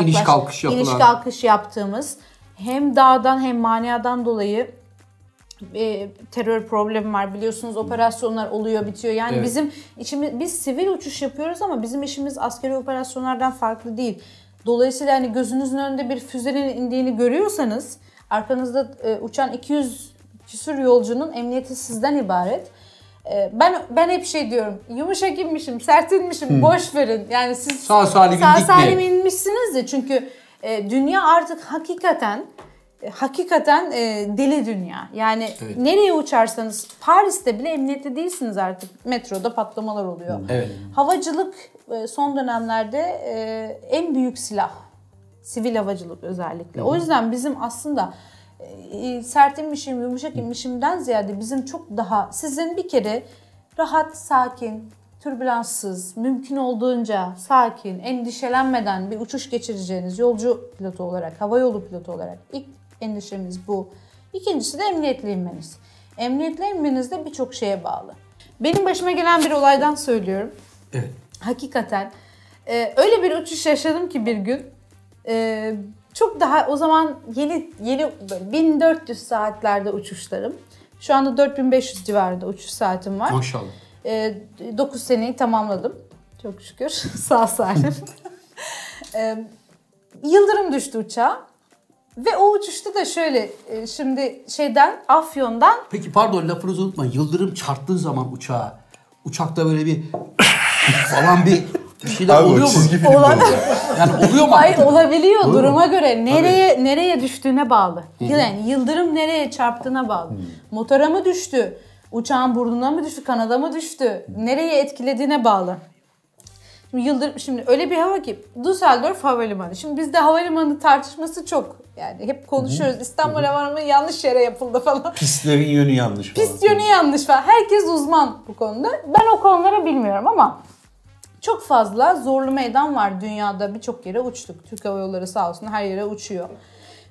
iniş kalkış yaptığımız hem dağdan hem maniadan dolayı terör problemi var biliyorsunuz operasyonlar oluyor bitiyor yani bizim içimiz biz sivil uçuş yapıyoruz ama bizim işimiz askeri operasyonlardan farklı değil. Dolayısıyla hani gözünüzün önünde bir füzenin indiğini görüyorsanız arkanızda uçan 200 küsur yolcunun emniyeti sizden ibaret. Ben hep diyorum, yumuşak inmişim, sert inmişim, boş verin. Yani siz sağ salim inmişsiniz de çünkü dünya artık hakikaten hakikaten deli dünya. Yani evet, nereye uçarsanız, Paris'te bile emniyette değilsiniz artık. Metroda patlamalar oluyor. Evet. Havacılık son dönemlerde en büyük silah. Sivil havacılık özellikle. O yüzden bizim aslında sert inmişim, yumuşak inmişimden ziyade bizim çok daha, sizin bir kere rahat, sakin, türbülanssız, mümkün olduğunca sakin, endişelenmeden bir uçuş geçireceğiniz yolcu pilotu olarak, havayolu pilotu olarak ilk endişemiz bu. İkincisi de emniyetli inmeniz. Emniyetli inmeniz de birçok şeye bağlı. Benim başıma gelen bir olaydan söylüyorum. Evet. Hakikaten öyle bir uçuş yaşadım ki bir gün. Çok daha o zaman yeni 1400 saatlerde uçuşlarım. Şu anda 4500 civarında uçuş saatim var. Maşallah. 9 seneyi tamamladım. Çok şükür. Sağ salim. Yıldırım düştü uçağa. Ve o uçuşta da şöyle, şimdi şeyden, Afyon'dan... Peki pardon, lafınızı unutmayın. Yıldırım çarptığı zaman uçağa, uçakta böyle bir falan bir şeyler abi, oluyor mu? Yani oluyor mu? Hayır, olabiliyor duruma göre. Nereye düştüğüne bağlı. Yani yıldırım nereye çarptığına bağlı. Motora mı düştü? Uçağın burnuna mı düştü? Kanada mı düştü? Nereye etkilediğine bağlı. Şimdi yıldırım, şimdi öyle bir hava ki Düsseldorf Havalimanı. Şimdi bizde havalimanı tartışması çok. Yani hep konuşuyoruz. İstanbul Havalimanı yanlış yere yapıldı falan. Pistlerin yönü yanlış falan. Pist yönü yanlış falan. Herkes uzman bu konuda. Ben o konuları bilmiyorum ama çok fazla zorlu meydan var dünyada. Birçok yere uçtuk. Türk Hava Yolları sağ olsun her yere uçuyor.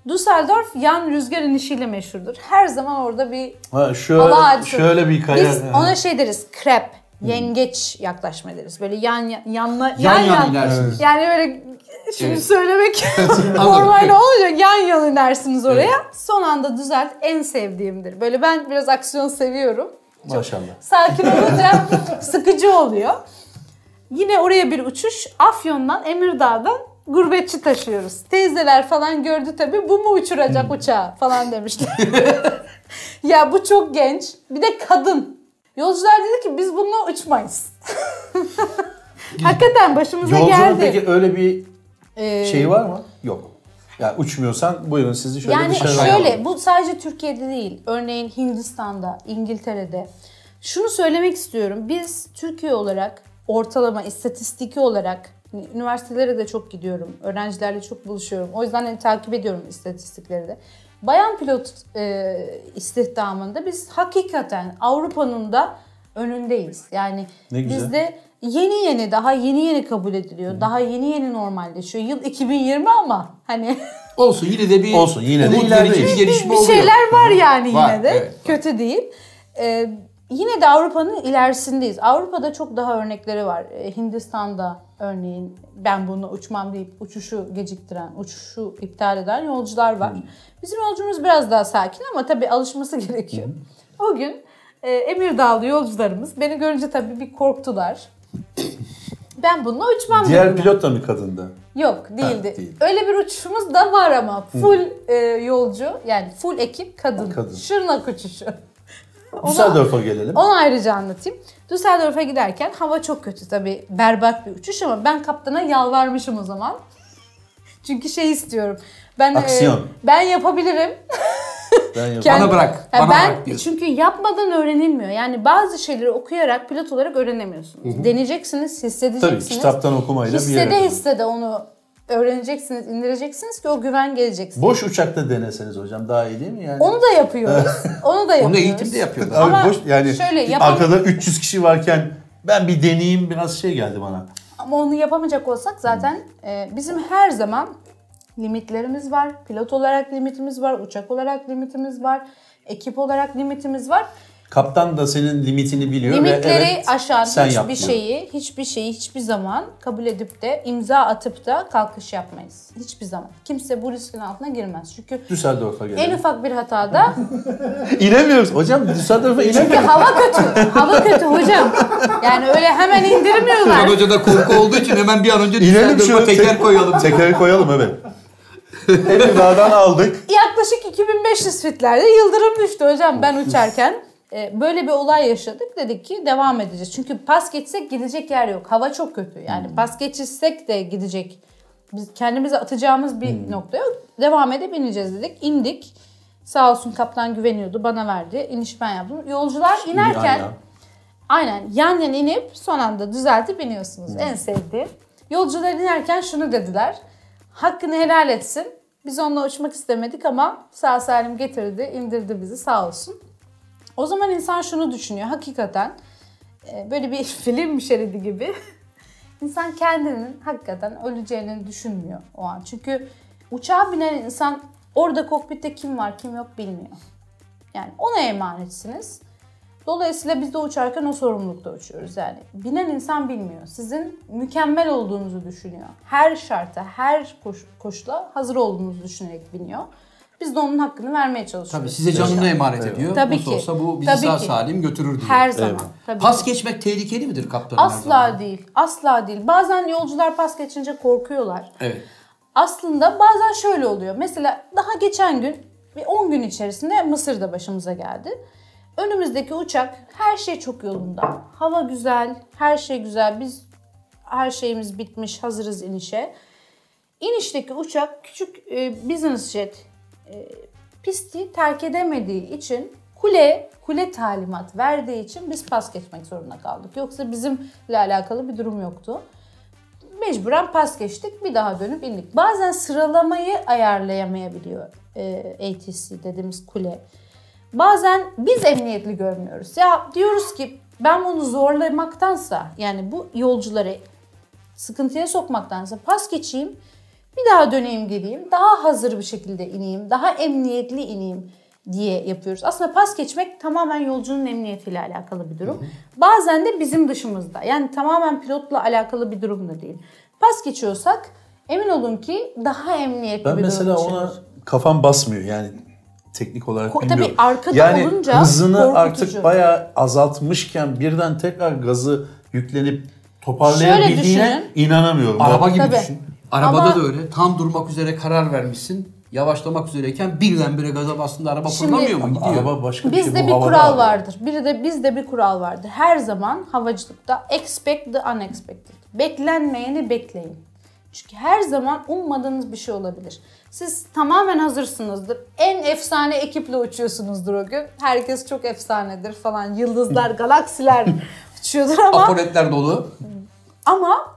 Düsseldorf yan rüzgar inişiyle meşhurdur. Her zaman orada bir şöyle bir kaya. Biz ona şey deriz, krep, yengeç yaklaşma deriz. Böyle yan yana inersiniz. Yani böyle şimdi söylemek normal olacak. Yan yana inersiniz oraya. Evet. Son anda düzelt, en sevdiğimdir. Böyle ben biraz aksiyon seviyorum. Maşallah. Çok sakin olunca sıkıcı oluyor. Yine oraya bir uçuş. Afyon'dan, Emirdağ'dan gurbetçi taşıyoruz. Teyzeler falan gördü tabii. Bu mu uçuracak uçağı falan demişler. Ya bu çok genç. Bir de kadın. Yolcular dedi ki biz bununla uçmayız. Hakikaten başımıza geldi. Yolcunun peki öyle bir şeyi var mı? Yok. Yani uçmuyorsan buyurun sizi şöyle yani dışarı alalım. Yani şöyle, bu sadece Türkiye'de değil. Örneğin Hindistan'da, İngiltere'de. Şunu söylemek istiyorum. Biz Türkiye olarak ortalama, istatistiki olarak, üniversitelere de çok gidiyorum. Öğrencilerle çok buluşuyorum. O yüzden takip ediyorum istatistikleri de. Bayan pilot istihdamında biz hakikaten Avrupa'nın da önündeyiz. Yani bizde daha yeni kabul ediliyor. Daha yeni normalleşiyor. Yıl 2020 ama hani olsun yine de bir olsun, yine de ileride gelişme oluyor. Bir şeyler var yani var, yine de. Evet, kötü değil. Yine de Avrupa'nın ilerisindeyiz. Avrupa'da çok daha örnekleri var. Hindistan'da örneğin ben bunu uçmam deyip uçuşu geciktiren, uçuşu iptal eden yolcular var. Bizim yolcumuz biraz daha sakin ama tabii alışması gerekiyor. O gün Emirdağlı yolcularımız beni görünce tabii bir korktular. Ben bununla uçmam. Diğer pilot da mı kadındı? Yok, değildi. Ha, değil. Öyle bir uçuşumuz da var ama full yolcu, yani full ekip kadın. Şırnak uçuşu. Düsseldorf'a gelelim. Onu ayrıca anlatayım. Düsseldorf'a giderken hava çok kötü tabii. Berbat bir uçuş ama ben kaptana yalvarmışım o zaman. Çünkü şey istiyorum. Ben yapabilirim. Bana bırak diyorsun. Çünkü yapmadan öğrenilmiyor. Yani bazı şeyleri okuyarak pilot olarak öğrenemiyorsunuz. Deneyeceksiniz, hissedeceksiniz. Tabii kitaptan okumayla hissede onu öğreneceksiniz, indireceksiniz ki o güven gelecek. Boş uçakta deneseniz hocam daha iyi değil mi? Yani? Onu da yapıyoruz. Onu eğitimde yapıyoruz. Abi ama boş, yani şöyle, arkada 300 kişi varken ben bir deneyeyim biraz şey geldi bana. Ama onu yapamayacak olsak zaten bizim her zaman limitlerimiz var. Pilot olarak limitimiz var, uçak olarak limitimiz var, ekip olarak limitimiz var. Kaptan da senin limitini biliyor. Limitleri ve aşan hiçbir şeyi hiçbir zaman kabul edip de imza atıp da kalkış yapmayız. Hiçbir zaman. Kimse bu riskin altına girmez. Çünkü Düsseldorf'a gelelim. En ufak bir hatada inemiyoruz hocam. Düsseldorf'a inemiyoruz. Çünkü hava kötü. Hava kötü hocam. Yani öyle hemen indirmiyorlar. Can Hoca da korku olduğu için hemen bir an önce Düsseldorf'a teker koyalım. Teker koyalım evet. Emirdağ'dan aldık. Yaklaşık 2500 fitlerde yıldırım düştü hocam ben uçarken. Böyle bir olay yaşadık, dedik ki devam edeceğiz. Çünkü pas geçsek gidecek yer yok. Hava çok kötü. Yani pas geçilsek de gidecek biz kendimize atacağımız bir noktaya devam edebileceğiz dedik. İndik. Sağ olsun kaptan güveniyordu, bana verdi. İniş ben yaptım. Yolcular inerken aynen yandan inip son anda düzeltip iniyorsunuz. En sevdiğim. Yolcular inerken şunu dediler. Hakkını helal etsin. Biz onunla uçmak istemedik ama sağ salim getirdi, indirdi bizi sağ olsun. O zaman insan şunu düşünüyor hakikaten. Böyle bir film şeridi gibi. İnsan kendinin hakikaten öleceğini düşünmüyor o an. Çünkü uçağa binen insan orada kokpitte kim var kim yok bilmiyor. Yani ona emanetsiniz. Dolayısıyla biz de uçarken o sorumlulukta uçuyoruz. Yani binen insan bilmiyor. Sizin mükemmel olduğunuzu düşünüyor. Her şarta, her koşula hazır olduğunuzu düşünerek biniyor. Biz de onun hakkını vermeye çalışıyoruz. Tabii size canını emanet ediyor. Tabii ki. Olsa bu bizi sağ salim götürür diyor. Her zaman. Evet. Pas geçmek tehlikeli midir kaptan? Asla değil. Asla değil. Bazen yolcular pas geçince korkuyorlar. Evet. Aslında bazen şöyle oluyor. Mesela daha geçen gün ve 10 gün içerisinde Mısır'da başımıza geldi. Önümüzdeki uçak, her şey çok yolunda. Hava güzel, her şey güzel. Biz her şeyimiz bitmiş, hazırız inişe. İnişteki uçak küçük business jet pisti terk edemediği için kule talimat verdiği için biz pas geçmek zorunda kaldık. Yoksa bizimle alakalı bir durum yoktu. Mecburen pas geçtik, bir daha dönüp indik. Bazen sıralamayı ayarlayamayabiliyor ATC dediğimiz kule. Bazen biz emniyetli görmüyoruz. Ya diyoruz ki ben bunu zorlamaktansa, yani bu yolcuları sıkıntıya sokmaktansa pas geçeyim, bir daha döneyim geleyim, daha hazır bir şekilde ineyim, daha emniyetli ineyim diye yapıyoruz. Aslında pas geçmek tamamen yolcunun emniyetiyle alakalı bir durum. Bazen de bizim dışımızda, yani tamamen pilotla alakalı bir durum da değil. Pas geçiyorsak emin olun ki daha emniyetli ben bir durum. Ben mesela ona kafam basmıyor yani. Teknik olarak bilmiyorum. Tabii arkada yani olunca hızını korkutucu. Artık bayağı azaltmışken birden tekrar gazı yüklenip toparlayabildiğine inanamıyorum. Araba gibi düşün. Arabada ama da öyle. Tam durmak üzere karar vermişsin. Yavaşlamak üzereyken birdenbire gaza bastığında araba fırlamıyor mu? Gidiyor. Araba başka bir şey. Bizde bir kural vardır. Bizde bir kural vardır. Her zaman havacılıkta expect the unexpected. Beklenmeyeni bekleyin. Çünkü her zaman ummadığınız bir şey olabilir. Siz tamamen hazırsınızdır. En efsane ekiple uçuyorsunuzdur o gün. Herkes çok efsanedir falan. Yıldızlar, galaksiler uçuyordur ama... Apoletler dolu. Ama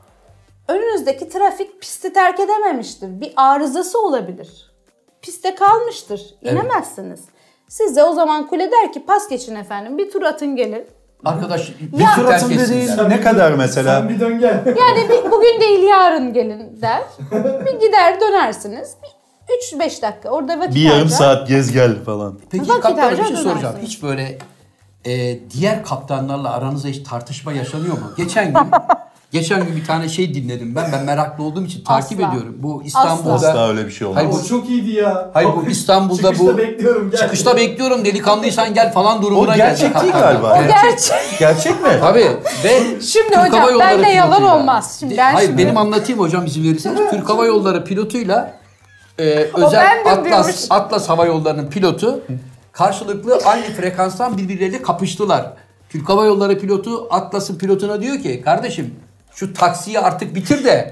önünüzdeki trafik pisti terk edememiştir. Bir arızası olabilir. Piste kalmıştır. İnemezsiniz. Evet. Siz de o zaman kule der ki pas geçin efendim. Bir tur atın gelin. Arkadaş bir tur atın dediğin ne kadar mesela? Sen bir dön gel. Yani bugün değil yarın gelin der. Bir gider dönersiniz. 3-5 dakika orada vakit harca. Bir yarım saat gez gel falan. Peki kaptan bir şey soracağım. Hiç böyle diğer kaptanlarla aranızda hiç tartışma yaşanıyor mu? Geçen gün bir tane şey dinledim ben meraklı olduğum için takip ediyorum. Bu İstanbul'da asla öyle bir şey olmaz. Hayır, bu çok iyiydi ya. Hayır bu İstanbul'da çıkışta bekliyorum gel. Çıkışta bekliyorum delikanlıysan gel falan durumuna geldi. O gerçek değil galiba. Gerçek mi? Tabii. Ve şimdi Türk hocam benle yalan olmaz. Şimdi benim anlatayım hocam izin verirseniz. Türk Hava Yolları pilotuyla özel Atlas Hava Yolları'nın pilotu karşılıklı aynı frekanstan birbirleriyle kapıştılar. Türk Hava Yolları pilotu Atlas'ın pilotuna diyor ki kardeşim şu taksiyi artık bitir de.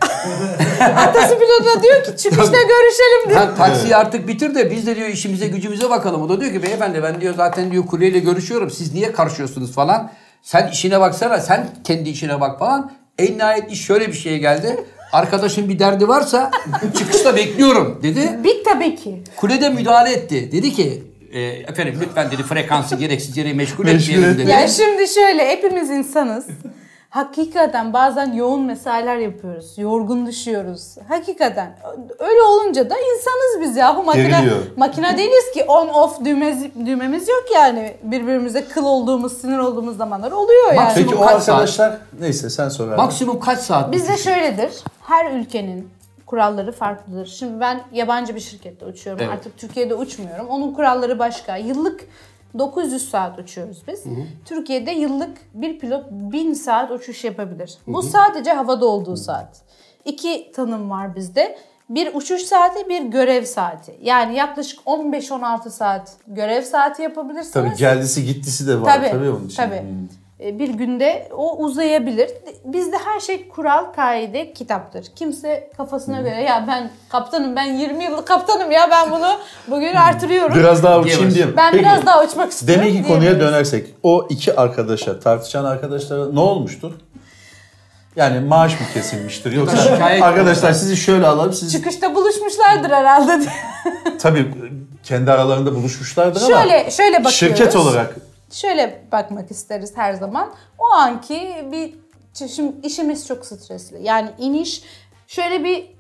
Atlas'ın pilotuna diyor ki çıkışta görüşelim diyor. Yani, taksiyi artık bitir de biz de diyor işimize gücümüze bakalım. O da diyor ki beyefendi ben diyor zaten diyor kuryeyle görüşüyorum siz niye karışıyorsunuz falan. Sen işine baksana sen kendi işine bak falan. En nihayet iş şöyle bir şeye geldi. Arkadaşın bir derdi varsa çıkışta bekliyorum dedi. Tabii ki. Kulede müdahale etti. Dedi ki efendim lütfen dedi frekansı gereksiz yere meşgul etmeyelim dedi. Ya şimdi şöyle hepimiz insanız. Hakikaten bazen yoğun mesailer yapıyoruz. Yorgun düşüyoruz. Hakikaten öyle olunca da insanız biz ya. Bu makine değiliz ki on off düğmemiz yok yani. Birbirimize kıl olduğumuz, sinir olduğumuz zamanlar oluyor yani. Peki o arkadaşlar saat? Neyse sen sor. Maksimum kaç saat? Bizde şöyledir. Her ülkenin kuralları farklıdır. Şimdi ben yabancı bir şirkette uçuyorum. Evet. Artık Türkiye'de uçmuyorum. Onun kuralları başka. Yıllık 900 saat uçuyoruz biz. Türkiye'de yıllık bir pilot 1000 saat uçuş yapabilir. Bu sadece havada olduğu saat. İki tanım var bizde. Bir uçuş saati, bir görev saati. Yani yaklaşık 15-16 saat görev saati yapabilirsiniz. Tabii geldisi gittisi de var. Tabii onun için. Tabii. bir günde o uzayabilir. Bizde her şey kural, kaide, kitaptır. Kimse kafasına göre ya ben kaptanım, ben 20 yıllık kaptanım ya ben bunu bugün artırıyorum. Biraz daha uçayım diyeyim. Ben peki, biraz daha uçmak istiyorum. Demek ki konuya dönersek o iki arkadaşa, tartışan arkadaşlara ne olmuştur? Yani maaş mı kesilmiştir yoksa arkadaşlar sizi şöyle alalım. Siz... Çıkışta buluşmuşlardır herhalde. Tabii kendi aralarında buluşmuşlardır şöyle, ama şöyle bakıyoruz. Şirket olarak. Şöyle bakmak isteriz her zaman. O anki bir şimdi işimiz çok stresli. Yani iniş şöyle bir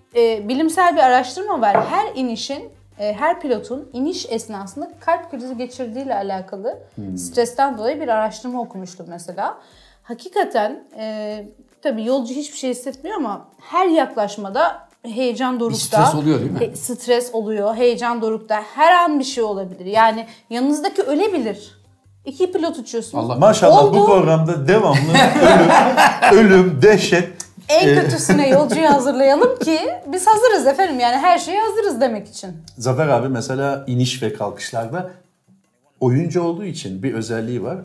bilimsel bir araştırma var. Her inişin, her pilotun iniş esnasında kalp krizi geçirdiğiyle alakalı stresten dolayı bir araştırma okumuştum mesela. Hakikaten tabii yolcu hiçbir şey hissetmiyor ama her yaklaşmada heyecan dorukta. Stres oluyor değil mi? Stres oluyor, heyecan dorukta. Her an bir şey olabilir. Yani yanınızdaki ölebilir. İki pilot uçuyorsun. Allah maşallah oldu. Bu programda devamlı ölüm, dehşet. En kötüsüne yolcuyu hazırlayalım ki biz hazırız efendim. Yani her şeye hazırız demek için. Zafer abi mesela iniş ve kalkışlarda oyuncu olduğu için bir özelliği var.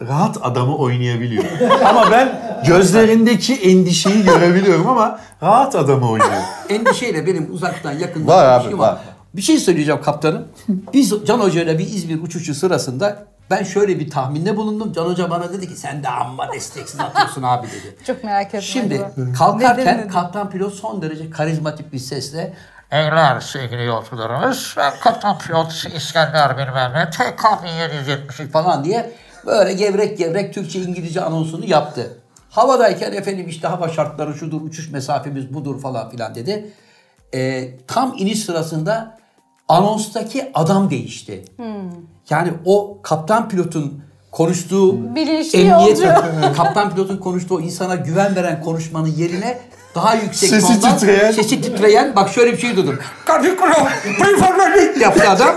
Rahat adamı oynayabiliyor. Ama ben gözlerindeki endişeyi görebiliyorum ama rahat adamı oynuyor. Endişeyle benim uzaktan yakından var abi, var. Bir şey söyleyeceğim kaptanım. Biz Can Hoca'yla bir İzmir uçuşu sırasında ben şöyle bir tahminde bulundum. Can Hoca bana dedi ki sen de amma desteksiz atıyorsun abi dedi. Çok merak ettim. Şimdi kalkarken kaptan pilot son derece karizmatik bir sesle "Eyler sevgili yolcularımız, kaptan pilot İskender bilmem ne, TK1773 falan" diye böyle gevrek gevrek Türkçe İngilizce anonsunu yaptı. Havadayken efendim işte hava şartları şudur, uçuş mesafemiz budur falan filan dedi. Tam iniş sırasında anonstaki adam değişti. Yani o kaptan pilotun konuştuğu bilinçli emniyet, kaptan pilotun konuştuğu insana güven veren konuşmanın yerine daha yüksek sesi tondan, sesi titreyen bak şöyle bir şey duydum. Yaptı adam.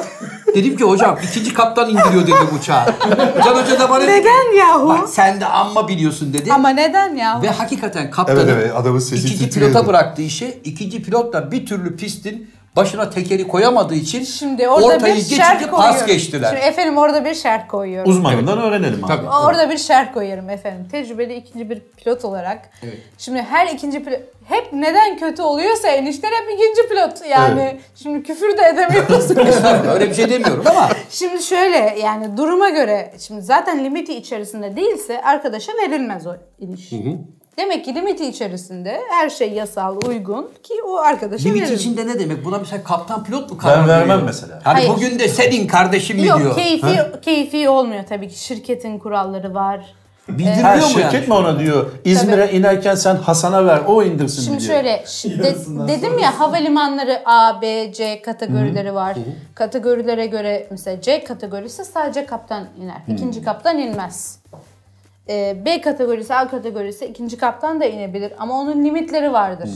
Dedim ki hocam ikinci kaptan indiriyor dedi uçağı. Can Hoca da bana neden yahu? Bak sen de amma biliyorsun dedi. Ama neden yahu? Ve hakikaten kaptanın ikinci pilota bıraktığı işi, ikinci pilot da bir türlü pistin başına tekeri koyamadığı için şimdi ortayı geçince pas geçtiler. Şimdi efendim orada bir şerh koyuyorum. Uzmanından öğrenelim abi. Orada bir şerh koyuyorum efendim. Tecrübeli ikinci bir pilot olarak. Evet. Şimdi her ikinci pilot hep neden kötü oluyorsa enişler hep ikinci pilot. Yani evet. Şimdi küfür de edemiyoruz. Öyle bir şey demiyorum ama. Şimdi şöyle yani duruma göre şimdi zaten limiti içerisinde değilse arkadaşa verilmez o iniş. Demek ki limiti içerisinde her şey yasal, uygun ki o arkadaşa verir. Limit içinde ne demek? Buna mesela kaptan pilot mu karar veriyor? Ben vermem mesela. Hani bugün de senin kardeşim mi diyor? Yok keyfi olmuyor tabii ki. Şirketin kuralları var. Bildiriyor mu şirket yani? Mi ona diyor? İzmir'e inerken sen Hasan'a ver o indirsin şimdi diyor. Şimdi şöyle dedim ya havalimanları A, B, C kategorileri var. Kategorilere göre mesela C kategorisi sadece kaptan iner. İkinci kaptan inmez. B kategorisi, A kategorisi ikinci kaptan da inebilir ama onun limitleri vardır.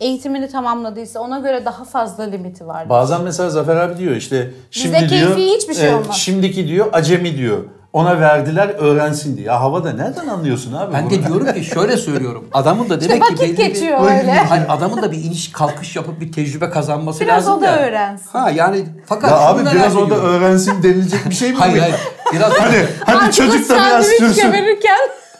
Eğitimini tamamladıysa ona göre daha fazla limiti vardır. Bazen mesela Zafer abi diyor işte şimdi bize diyor, keyfi hiçbir şey olmaz. Şimdiki diyor acemi diyor. Ona verdiler öğrensin diye. Ya havada nereden anlıyorsun abi? Ben de diyorum ki şöyle söylüyorum. Adamın da demek işte ki belli bir hani adamın da bir iniş kalkış yapıp bir tecrübe kazanması biraz lazım. Biraz o da yani. Öğrensin. Ha yani fakat ya abi biraz o da öğrensin denilecek bir şey mi? Hayır. Biraz hani çocuk da biraz sürsün.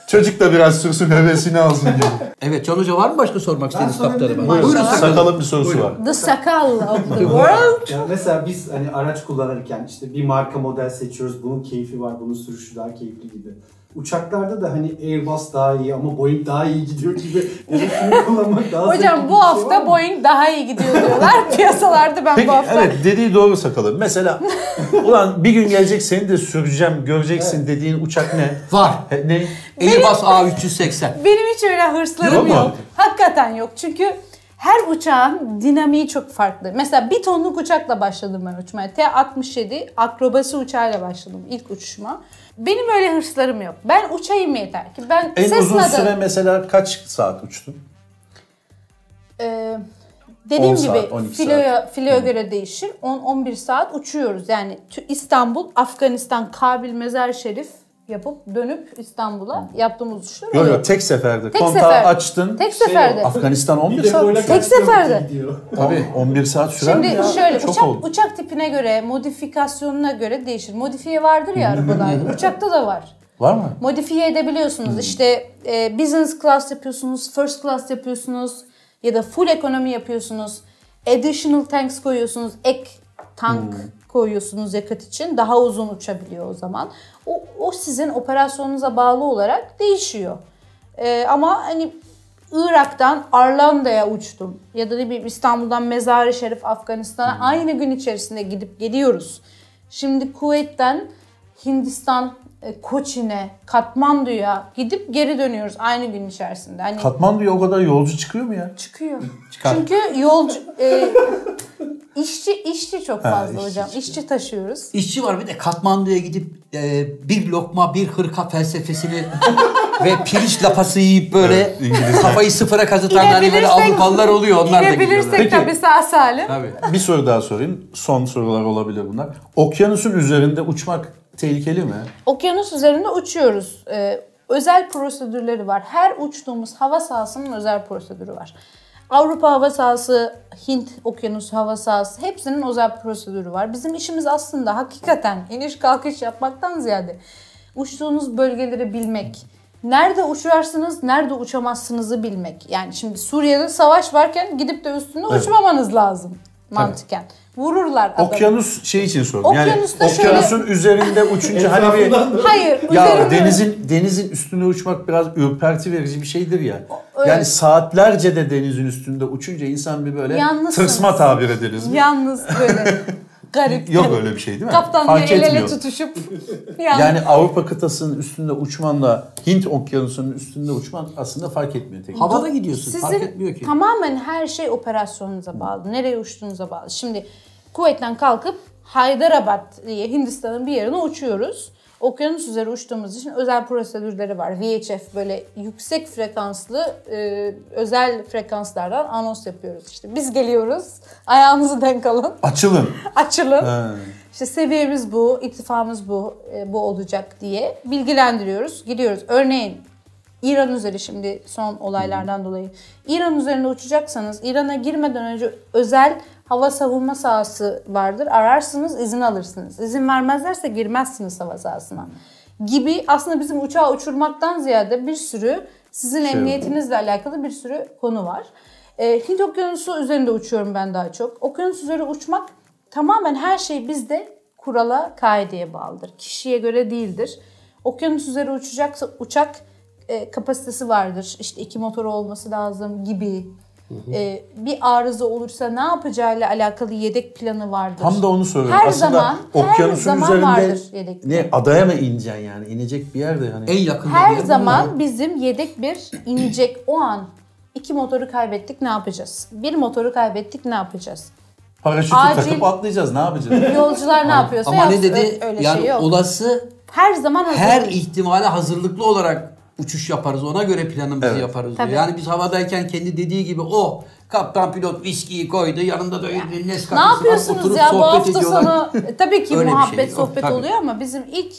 Çocuk da biraz sürsün hevesini alsın diye. Evet Can Hoca var mı başka sormak istediğiniz kaptanıma? Buyurun sakalın bir sorusu var. The sakal of the world. Ya mesela biz hani araç kullanırken işte bir marka model seçiyoruz. Bunun keyfi var, bunun sürüşü daha keyifli gibi. Uçaklarda da hani Airbus daha iyi ama Boeing daha iyi gidiyor gibi. Hocam bu hafta şey Boeing daha iyi gidiyor diyorlar piyasalarda ben peki, bu hafta. Evet dediği doğru sakalı. Mesela ulan bir gün gelecek seni de süreceğim göreceksin dediğin uçak ne? Var. Ne? Airbus A380. Benim hiç öyle hırslarım yok. Hakikaten yok çünkü her uçağın dinamiği çok farklı. Mesela bir tonluk uçakla başladım ben uçmaya. T-67 akrobasi uçağıyla başladım ilk uçuşuma. Benim öyle hırslarım yok. Ben uçayım yeter ki. Ben en uzun süre mesela kaç saat uçtun? Dediğim gibi filoya göre değişir. 10-11 saat uçuyoruz. Yani İstanbul, Afganistan, Kabil, Mezar-ı Şerif yapıp dönüp İstanbul'a yaptığımız uçuşlar oluyor. Yok tek seferde. Kontağı açtın. Tek seferde. Afganistan 11 saat. Tek seferde. Tabii 11 saat sürer mi ya? Şimdi şöyle uçak tipine göre, modifikasyonuna göre değişir. Modifiye vardır ya arabalarda. Uçakta da var. Var mı? Modifiye edebiliyorsunuz. Hmm. İşte business class yapıyorsunuz, first class yapıyorsunuz ya da full ekonomi yapıyorsunuz. Additional tanks koyuyorsunuz, ek tank koyuyorsunuz yakıt için. Daha uzun uçabiliyor o zaman. O sizin operasyonunuza bağlı olarak değişiyor. Ama hani Irak'tan Arlanda'ya uçtum ya da İstanbul'dan Mezar-ı Şerif Afganistan'a aynı gün içerisinde gidip geliyoruz. Şimdi Kuveyt'ten Hindistan, Koçin'e, Katmandu'ya gidip geri dönüyoruz aynı gün içerisinde. Hani Katmandu'ya o kadar yolcu çıkıyor mu ya? Çıkıyor. Çıkar. Çünkü yolcu işçi çok fazla hocam. İşçi taşıyoruz. İşçi var, bir de Katmandu'ya gidip bir lokma, bir hırka felsefesini ve pirinç lapası yiyip böyle kafayı sıfıra kazıtanlar böyle Avrupalılar oluyor, onlar da gidiyorlar. Gidebilirsek tabii sağ salim. Bir soru daha sorayım. Son sorular olabilir bunlar. Okyanusun üzerinde uçmak tehlikeli mi? Okyanus üzerinde uçuyoruz. Özel prosedürleri var. Her uçtuğumuz hava sahasının özel prosedürü var. Avrupa hava sahası, Hint Okyanusu hava sahası, hepsinin özel prosedürü var. Bizim işimiz aslında hakikaten iniş kalkış yapmaktan ziyade uçtuğunuz bölgeleri bilmek. Nerede uçarsınız, nerede uçamazsınızı bilmek. Yani şimdi Suriye'de savaş varken gidip de üstüne uçmamanız lazım mantıken. Tabii. Vururlar adamı. Okyanus şey için sordum. Okyanusun şöyle üzerinde uçunca hani bir ya denizin üstünde uçmak biraz ürperti verici bir şeydir ya. Öyle. Yani saatlerce de denizin üstünde uçunca insan bir böyle tırsma tabir ederiz. Yalnız böyle garip. Yok öyle bir şey değil mi? Kaptanla el ele tutuşup. Yani Avrupa kıtasının üstünde uçmanla Hint Okyanusu'nun üstünde uçman aslında fark etmiyor. Havada gidiyorsun, fark etmiyor ki. Tamamen her şey operasyonunuza bağlı. Nereye uçtuğunuza bağlı. Şimdi Kuveyt'ten kalkıp Haydarabad diye Hindistan'ın bir yerine uçuyoruz. Okyanus üzeri uçtuğumuz için özel prosedürleri var. VHF böyle yüksek frekanslı özel frekanslardan anons yapıyoruz. İşte biz geliyoruz, ayağınızı denk alın. Açılın. Açılın. İşte seviyemiz bu, irtifamız bu, bu olacak diye bilgilendiriyoruz. Gidiyoruz. Örneğin İran üzeri, şimdi son olaylardan dolayı. İran üzerinde uçacaksanız İran'a girmeden önce özel hava savunma sahası vardır. Ararsınız, izin alırsınız. İzin vermezlerse girmezsiniz hava sahasına. Gibi aslında bizim uçağı uçurmaktan ziyade bir sürü sizin emniyetinizle alakalı bir sürü konu var. Hint Okyanusu üzerinde uçuyorum ben daha çok. Okyanus üzeri uçmak tamamen her şey bizde kurala, kaideye bağlıdır. Kişiye göre değildir. Okyanus üzeri uçacaksa uçak kapasitesi vardır. İşte 2 motoru olması lazım gibi. Bir arıza olursa ne yapacağıyla alakalı yedek planı vardır. Tam da onu soruyorum. Her aslında zaman, okyanusun her zaman vardır yedek. Ne adaya mı ineceksin yani? İnecek bir yerde hani. En yakın. Her zaman ya bizim yedek bir inecek o an. 2 motoru kaybettik, ne yapacağız? 1 motoru kaybettik, ne yapacağız? Paraşütü takıp atlayacağız, ne yapacağız? Yolcular ne yapıyorsa ama yapsın. Ne dedi? Öyle yani şey yok. Olası her zaman hazır. Her ihtimale hazırlıklı olarak uçuş yaparız, ona göre planımızı yaparız. Tabii. Yani biz havadayken kendi dediği gibi o kaptan pilot viskiyi koydu, yanında da Nescafe'si var. Ne yapıyorsunuz ya bu hafta sonu? Tabii ki muhabbet şey sohbet oluyor ama bizim ilk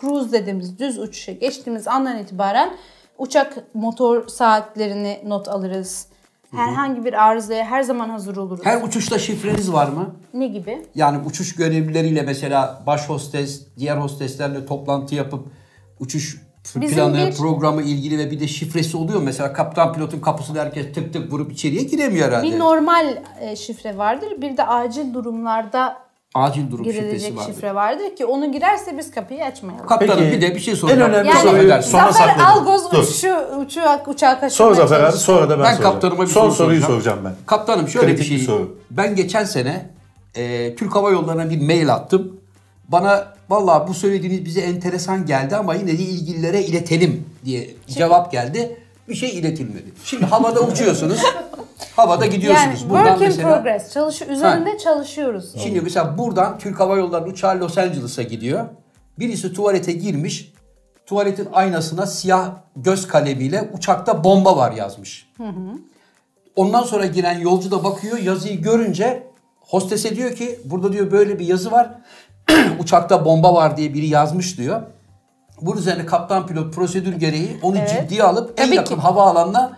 cruise dediğimiz düz uçuşa geçtiğimiz andan itibaren uçak motor saatlerini not alırız. Herhangi bir arızaya her zaman hazır oluruz. Her uçuşta şifreniz var mı? Ne gibi? Yani uçuş görevlileriyle mesela baş hostes, diğer hosteslerle toplantı yapıp uçuş planı, programı ilgili ve bir de şifresi oluyor. Mesela kaptan pilotun kapısını herkes tık tık vurup içeriye giremiyor herhalde. Bir normal şifre vardır. Bir de acil durumlarda girilecek şifre vardır ki onu girerse biz kapıyı açmayalım. Kaptanım bir de bir şey soracağım. En önemli soru. Zafer Algöz uçağa kaçırmaya çalışıyor. Zafer abi, sonra da ben soracağım. Son soruyu soracağım ben. Kaptanım şöyle bir şey. Ben geçen sene Türk Hava Yolları'na bir mail attım. Bana vallahi bu söylediğiniz bize enteresan geldi ama yine de ilgililere iletelim diye cevap geldi. Bir şey iletilmedi. Şimdi havada uçuyorsunuz. Havada gidiyorsunuz. Yani buradan work in progress. Üzerinde çalışıyoruz. Şimdi mesela buradan Türk Hava Yolları uçağı Los Angeles'a gidiyor. Birisi tuvalete girmiş. Tuvaletin aynasına siyah göz kalemiyle uçakta bomba var yazmış. Ondan sonra giren yolcu da bakıyor. Yazıyı görünce hostese diyor ki burada diyor böyle bir yazı var. Uçakta bomba var diye biri yazmış diyor. Bunun üzerine kaptan pilot prosedür gereği onu ciddiye alıp en yakın havaalanına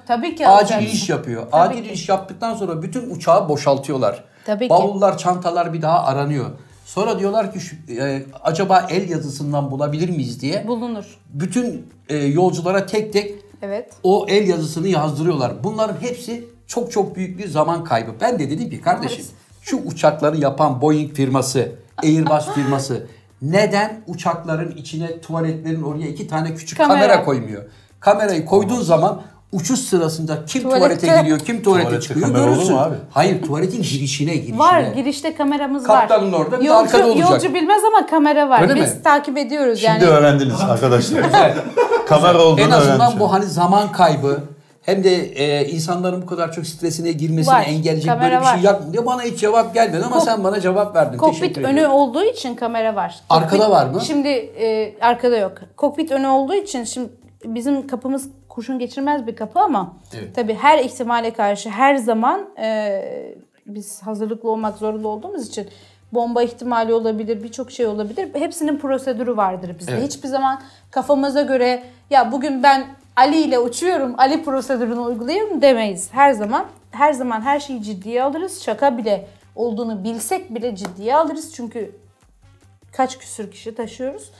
acil iniş yapıyor. Acil iniş yaptıktan sonra bütün uçağı boşaltıyorlar. Bavullar, çantalar bir daha aranıyor. Sonra diyorlar ki acaba el yazısından bulabilir miyiz diye. Bulunur. Bütün yolculara tek tek o el yazısını yazdırıyorlar. Bunların hepsi çok çok büyük bir zaman kaybı. Ben de dedim ki kardeşim şu uçakları yapan Boeing firması, Airbus firması neden uçakların içine, tuvaletlerin oraya iki tane küçük kamera koymuyor? Kamerayı koyduğun zaman uçuş sırasında kim tuvalete giriyor, kim tuvalete çıkıyor görürsün. Hayır, tuvaletin girişine. Var, girişte kameramız var. Kaptanın orada, bir arkada olacak. Yolcu bilmez ama kamera var. Öyle Biz takip ediyoruz yani. Şimdi öğrendiniz arkadaşlar. Kamera olduğunu öğrendim. En azından bu hani zaman kaybı hem de insanların bu kadar çok stresine girmesini engelleyecek böyle bir şey yapmıyor. Ya bana hiç cevap gelmedi ama sen bana cevap verdin. Kokpit önü olduğu için kamera var. Arkada var mı? Şimdi arkada yok. Kokpit önü olduğu için şimdi bizim kapımız kurşun geçirmez bir kapı ama tabii her ihtimale karşı her zaman biz hazırlıklı olmak zorunda olduğumuz için bomba ihtimali olabilir, birçok şey olabilir. Hepsinin prosedürü vardır bizde. Evet. Hiçbir zaman kafamıza göre ya bugün ben Ali ile uçuyorum, Ali prosedürünü uygulayayım demeyiz. Her zaman her şeyi ciddiye alırız. Şaka bile olduğunu bilsek bile ciddiye alırız. Çünkü kaç küsür kişi taşıyoruz.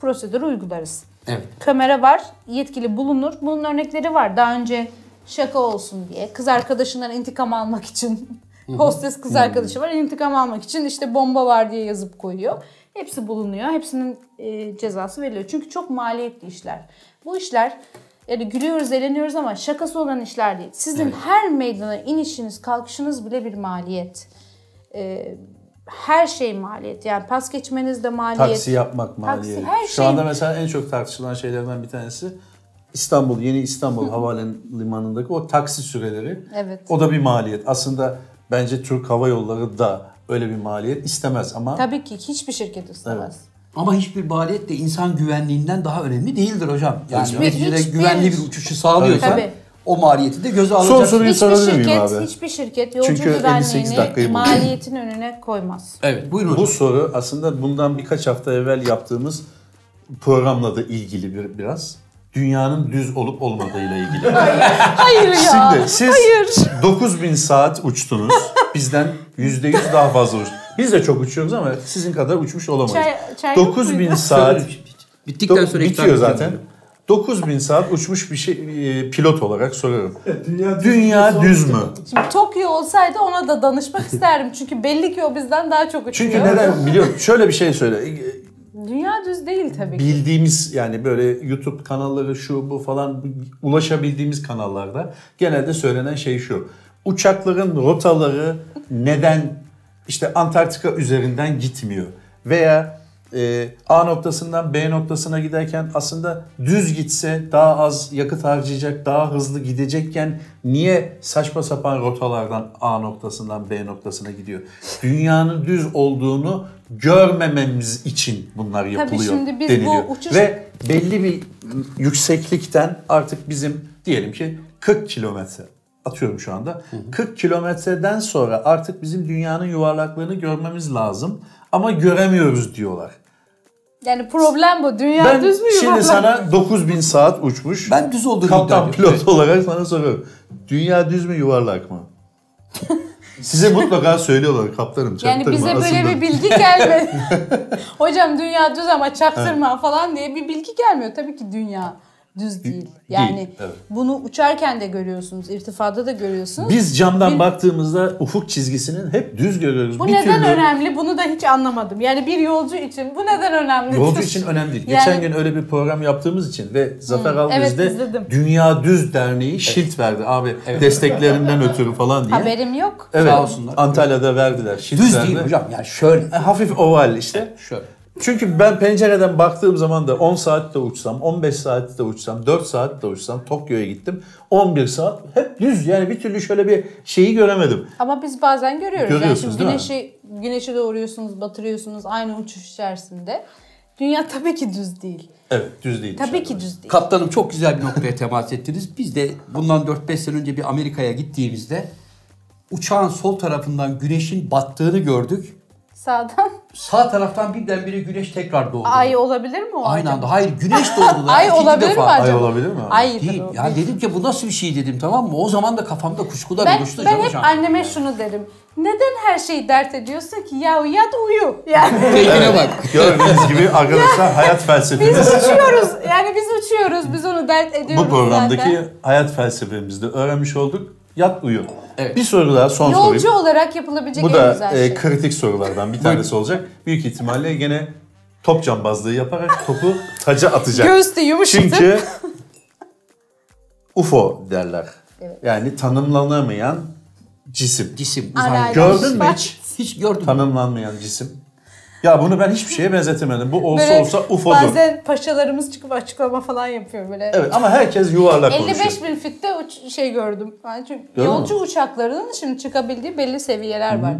Prosedürü uygularız. Evet. Kamera var, yetkili bulunur. Bunun örnekleri var. Daha önce şaka olsun diye kız arkadaşından intikam almak için hostes kız arkadaşı var. İntikam almak için işte bomba var diye yazıp koyuyor. Hepsi bulunuyor. Hepsinin cezası veriliyor. Çünkü çok maliyetli işler. Bu işler yani gülüyoruz, eğleniyoruz ama şakası olan işler değil. Sizin her meydana inişiniz, kalkışınız bile bir maliyet. Her şey maliyet. Yani pas geçmeniz de maliyet. Taksi yapmak maliyet. Taksi, her şu anda mesela en çok tartışılan şeylerden bir tanesi Yeni İstanbul Havalimanı'ndaki o taksi süreleri. Evet. O da bir maliyet. Aslında bence Türk Hava Yolları da öyle bir maliyet istemez ama. Tabii ki hiçbir şirket istemez. Evet. Ama hiçbir maliyet de insan güvenliğinden daha önemli değildir hocam. Yani hiçbir güvenli bir uçuşu sağlıyorsa. Tabii. O maliyeti de göze alacak. Son soruyu sorabilir miyim abi? Hiçbir şirket yolcu güvenliğini maliyetin önüne koymaz. Evet, buyurun hocam. Bu soru aslında bundan birkaç hafta evvel yaptığımız programla da ilgili biraz. Dünyanın düz olup olmadığıyla ilgili. Hayır ya. Şimdi siz 9000 saat uçtunuz. Bizden %100 daha fazla uçtunuz. Biz de çok uçuyoruz ama sizin kadar uçmuş olamayız. 9000 saat bittikten sonra bitiyor zaten. 9000 saat uçmuş bir pilot olarak soruyorum. Dünya düz mü? Şimdi Tokyo olsaydı ona da danışmak isterim. Çünkü belli ki o bizden daha çok uçuyor. Çünkü neden biliyorum. Şöyle bir şey söyle. Dünya düz değil tabii ki. Bildiğimiz yani böyle YouTube kanalları şu bu falan ulaşabildiğimiz kanallarda genelde söylenen şey şu. Uçakların rotaları neden işte Antarktika üzerinden gitmiyor veya A noktasından B noktasına giderken aslında düz gitse daha az yakıt harcayacak, daha hızlı gidecekken niye saçma sapan rotalardan A noktasından B noktasına gidiyor? Dünyanın düz olduğunu görmememiz için bunlar yapılıyor deniliyor. Ve belli bir yükseklikten artık bizim diyelim ki 40 kilometre atıyorum şu anda. 40 kilometreden sonra artık bizim dünyanın yuvarlaklığını görmemiz lazım ama göremiyoruz diyorlar. Yani problem bu. Dünya düz mü yuvarlak? Şimdi sana 9000 saat uçmuş. Ben düz olduğunu iddia ediyorum. Kaptan pilot olarak sana soruyorum. Dünya düz mü yuvarlak mı? Size mutlaka söylüyorlar kaptanım çaktırma. Yani bize böyle bir bilgi gelmedi. Hocam dünya düz ama çaktırma falan diye bir bilgi gelmiyor. Tabii ki dünya düz değil. Yani bunu uçarken de görüyorsunuz, irtifada da görüyorsunuz. Biz camdan baktığımızda ufuk çizgisinin hep düz görüyoruz. Bu neden önemli? Bunu da hiç anlamadım. Yani bir yolcu için bu neden önemli? Yolcu için önemli değil. Yani geçen gün öyle bir program yaptığımız için ve Zafer Algöz de Dünya Düz Derneği şilt verdi abi desteklerinden ötürü falan diye. Haberim yok. Sağ olsunlar. Antalya'da verdiler. Düz değil hocam. Yani şöyle. Hafif oval işte. Şöyle. Çünkü ben pencereden baktığım zaman da 10 saatte uçsam, 15 saatte uçsam, 4 saatte uçsam Tokyo'ya gittim. 11 saat hep düz yani bir türlü şöyle bir şeyi göremedim. Ama biz bazen görüyoruz. Görüyorsunuz yani güneşi doğuruyorsunuz, batırıyorsunuz aynı uçuş içerisinde. Dünya tabii ki düz değil. Evet, düz değil. Tabii ki düz değil. Kaptanım çok güzel bir noktaya temas ettiniz. Biz de bundan 4-5 sene önce bir Amerika'ya gittiğimizde uçağın sol tarafından güneşin battığını gördük. Sağdan. sağ taraftan birdenbire güneş tekrar doğdu. Ay olabilir mi o? Aynı anda. Hayır, güneş doğdu. Ay olabilir mi acaba? Ay olabilir mi? Ay değil. Ya dedim ki bu nasıl bir şey dedim, tamam mı? O zaman da kafamda kuşkular oluştu. Ben hep anneme şunu derim. Neden her şeyi dert ediyorsun ki? Ya yat uyu. Yani. Tekine bak. Gördüğünüz gibi arkadaşlar hayat felsefemiz. Biz uçuyoruz. Yani biz uçuyoruz. Biz onu dert ediyoruz. Bu programdaki zaten hayat felsefemizde öğrenmiş olduk. Yat uyu. Evet. Bir soru daha, son soru. Yolcu olarak yapılabilecek en güzel şey. Bu da kritik sorulardan bir tanesi olacak. Büyük ihtimalle gene top cambazlığı yaparak topu taca atacak. Göğüste yumuşatıp. Çünkü UFO derler. Evet. Yani tanımlanamayan cisim. Cisim. Gördün mü hiç? Hiç gördüm. Tanımlanmayan cisim. Ya bunu ben hiçbir şeye benzetemedim. Bu olsa böyle olsa UFO'dur. Bazen paşalarımız çıkıp açıklama falan yapıyor böyle. Evet ama herkes yuvarlak konuşuyor. 55 bin fitte şey gördüm. Yani çünkü yolcu uçaklarının şimdi çıkabildiği belli seviyeler var.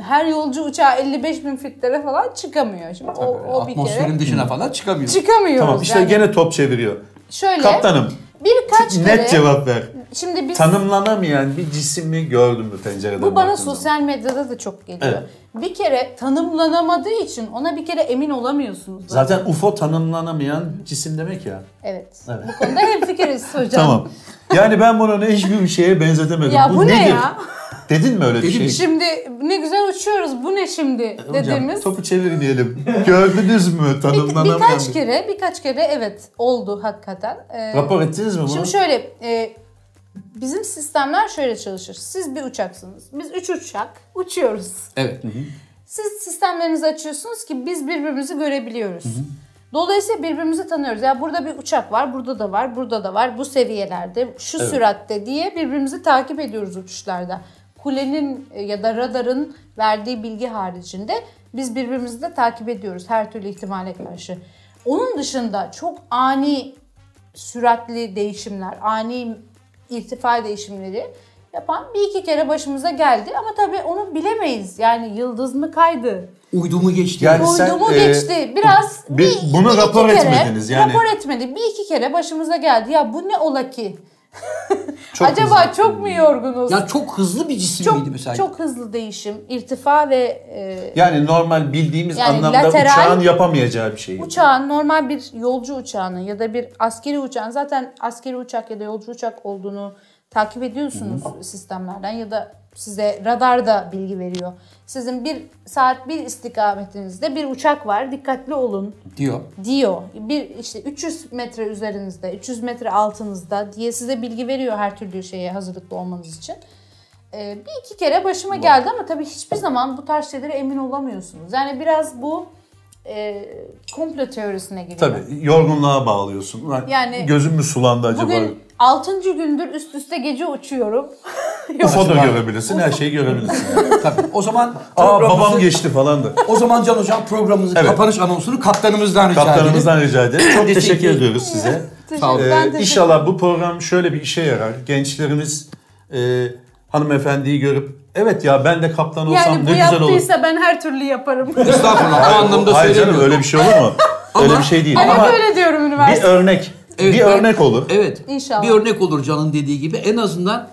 Her yolcu uçağı 55 bin fitlere falan çıkamıyor. Şimdi o bir kere. Atmosferin dışına falan çıkamıyor. Çıkamıyoruz. Tamam işte yani. Gene top çeviriyor. Şöyle. Kaptanım. Birkaç kere. Net cevap ver. Şimdi biz, tanımlanamayan bir cismi gördüm mü pencereden? Bu bana sosyal medyada da çok geliyor. Evet. Bir kere tanımlanamadığı için ona bir kere emin olamıyorsunuz. Zaten UFO tanımlanamayan cisim demek ya. Evet. Bu konuda hemfikiriz hocam. Tamam. Yani ben bunu hiçbir şeye benzetemedim. Ya bu ne ya? Dedin mi öyle bir şey? Şimdi ne güzel uçuyoruz, bu ne şimdi dediğimiz. Hocam, topu çevirin diyelim. Gördünüz mü tanımlanamayan? Birkaç kere evet oldu hakikaten. Rapor ettiniz mi bunu? Şimdi şöyle... bizim sistemler şöyle çalışır. Siz bir uçaksınız. Biz 3 uçak uçuyoruz. Evet. Hı hı. Siz sistemlerinizi açıyorsunuz ki biz birbirimizi görebiliyoruz. Hı hı. Dolayısıyla birbirimizi tanıyoruz. Ya yani burada bir uçak var, burada da var, burada da var. Bu seviyelerde, şu süratte diye birbirimizi takip ediyoruz uçuşlarda. Kulenin ya da radarın verdiği bilgi haricinde biz birbirimizi de takip ediyoruz her türlü ihtimale karşı. Onun dışında çok ani süratli değişimler, ani irtifa değişimleri yapan bir iki kere başımıza geldi ama tabii onu bilemeyiz. Yani yıldız mı kaydı? Uydu mu geçti? Yani uydu mu geçti? Biraz bunu rapor etmediniz yani. Rapor etmedi. Bir iki kere başımıza geldi. Ya bu ne ola ki? Acaba çok mu yorgunuz? Ya çok hızlı bir cisim miydi mesela? Çok hızlı değişim, irtifa ve... yani normal bildiğimiz yani anlamda uçağın yapamayacağı bir şey. Uçağın, normal bir yolcu uçağının ya da bir askeri uçağın, zaten askeri uçak ya da yolcu uçak olduğunu takip ediyorsunuz sistemlerden ya da size radar da bilgi veriyor. Sizin bir istikametinizde bir uçak var, dikkatli olun diyor. Bir işte 300 metre üzerinizde, 300 metre altınızda diye size bilgi veriyor her türlü şeye hazırlıklı olmanız için. Bir iki kere başıma geldi ama tabii hiçbir zaman bu tarz şeylere emin olamıyorsunuz. Yani biraz bu komplo teorisine giriyor. Tabii yorgunluğa bağlıyorsun. Yani gözüm mü sulandı acaba? Bugün 6. gündür üst üste gece uçuyorum. UFO da görebilirsin, her şeyi görebilirsin. Yani. Tabii. O zaman babam geçti falan da. O zaman Can Hocam programımızın kapanış anonsunu kaptanımızdan rica edelim. Kaptanımızdan rica edelim. Çok teşekkür ediyoruz size. Sağ olun. İnşallah bu program şöyle bir işe yarar. Gençlerimiz hanımefendiyi görüp evet ya ben de kaptan olsam ne güzel olur. Yani bu yaptıysa ben her türlü yaparım. Estağfurullah. O anlamda söylemiyorum. Hayır canım, öyle bir şey olur mu? Öyle bir şey değil. Ama böyle diyorum üniversite. Bir örnek. Evet, bir örnek olur. Evet. İnşallah. Bir örnek olur Can'ın dediği gibi. En azından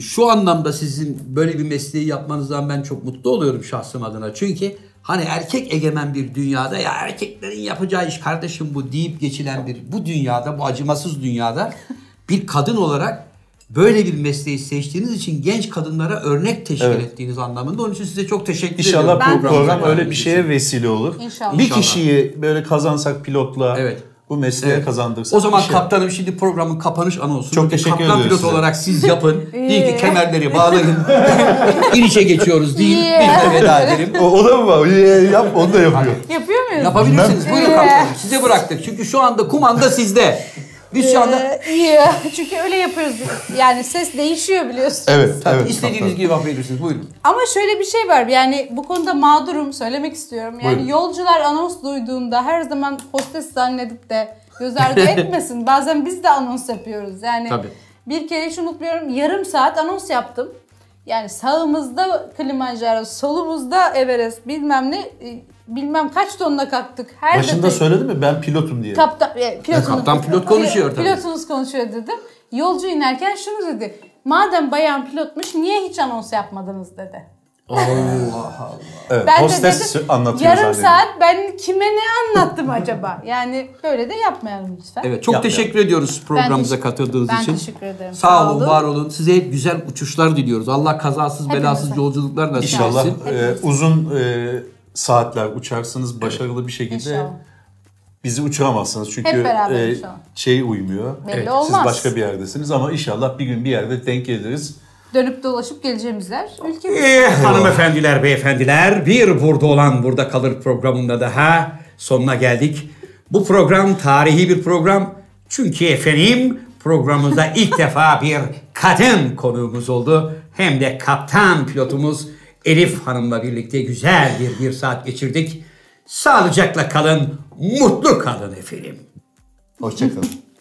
şu anlamda sizin böyle bir mesleği yapmanızdan ben çok mutlu oluyorum şahsım adına. Çünkü hani erkek egemen bir dünyada ya erkeklerin yapacağı iş kardeşim bu deyip geçilen bu dünyada, bu acımasız dünyada bir kadın olarak böyle bir mesleği seçtiğiniz için genç kadınlara örnek teşkil ettiğiniz anlamında. Onun için size çok teşekkür ediyorum. İnşallah program öyle bir şeye vesile olur. İnşallah. Bir kişiyi böyle kazansak pilotla. Evet. Bu mesleğe kazandırırsa. O zaman kaptanım şimdi programın kapanış anonsunu çok teşekkür ediyoruz. Kaptan pilot olarak siz yapın. Deyin ki kemerleri bağlayın. İnişe geçiyoruz deyin. Biz de veda edelim. O da mı var? Yap, onu da yapıyor. Yapıyor muyuz? Yapabilirsiniz. Buyurun kaptanım. Size bıraktık. Çünkü şu anda kumanda sizde. Biz şu anda... Çünkü öyle yapıyoruz. Yani ses değişiyor biliyorsunuz. Evet. İstediğiniz gibi yapabilirsiniz. Buyurun. Ama şöyle bir şey var. Yani bu konuda mağdurum. Söylemek istiyorum. Yani buyurun. Yolcular anons duyduğunda her zaman hostes zannedip de göz ardı etmesin. Bazen biz de anons yapıyoruz. Yani bir kere hiç unutmuyorum. Yarım saat anons yaptım. Yani sağımızda Kilimanjaro, solumuzda Everest bilmem ne... Bilmem kaç tonla kalktık. Başında söyledim mi ben pilotum diye. Kaptan pilot konuşuyor tabii. Pilotunuz konuşuyor dedim. Yolcu inerken şunu dedi. Madem bayan pilotmuş niye hiç anons yapmadınız dedi. Allah Allah. Evet, ben hostes de dedim, anlatıyor yarım zaten. Saat ben kime ne anlattım acaba? Yani böyle de yapmayalım lütfen. Evet, çok yapmayalım. Teşekkür ediyoruz programımıza katıldığınız için. Ben teşekkür ederim. Sağ olun, var olun. Size hep güzel uçuşlar diliyoruz. Allah kazasız belasız yolculuklar nasip etsin. İnşallah uzun saatler uçarsınız başarılı bir şekilde. İnşallah. Bizi uçuramazsınız çünkü şey uymuyor. Evet. Siz başka bir yerdesiniz ama inşallah bir gün bir yerde denk geliriz. Dönüp dolaşıp geleceğimizler ülkemiz. Hanımefendiler, beyefendiler, bir burada olan burada kalır programında daha sonuna geldik. Bu program tarihi bir program. Çünkü efendim programımızda ilk defa bir kadın konuğumuz oldu. Hem de kaptan pilotumuz Elif Hanım'la birlikte güzel bir saat geçirdik. Sağlıcakla kalın, mutlu kalın efendim. Hoşça kalın.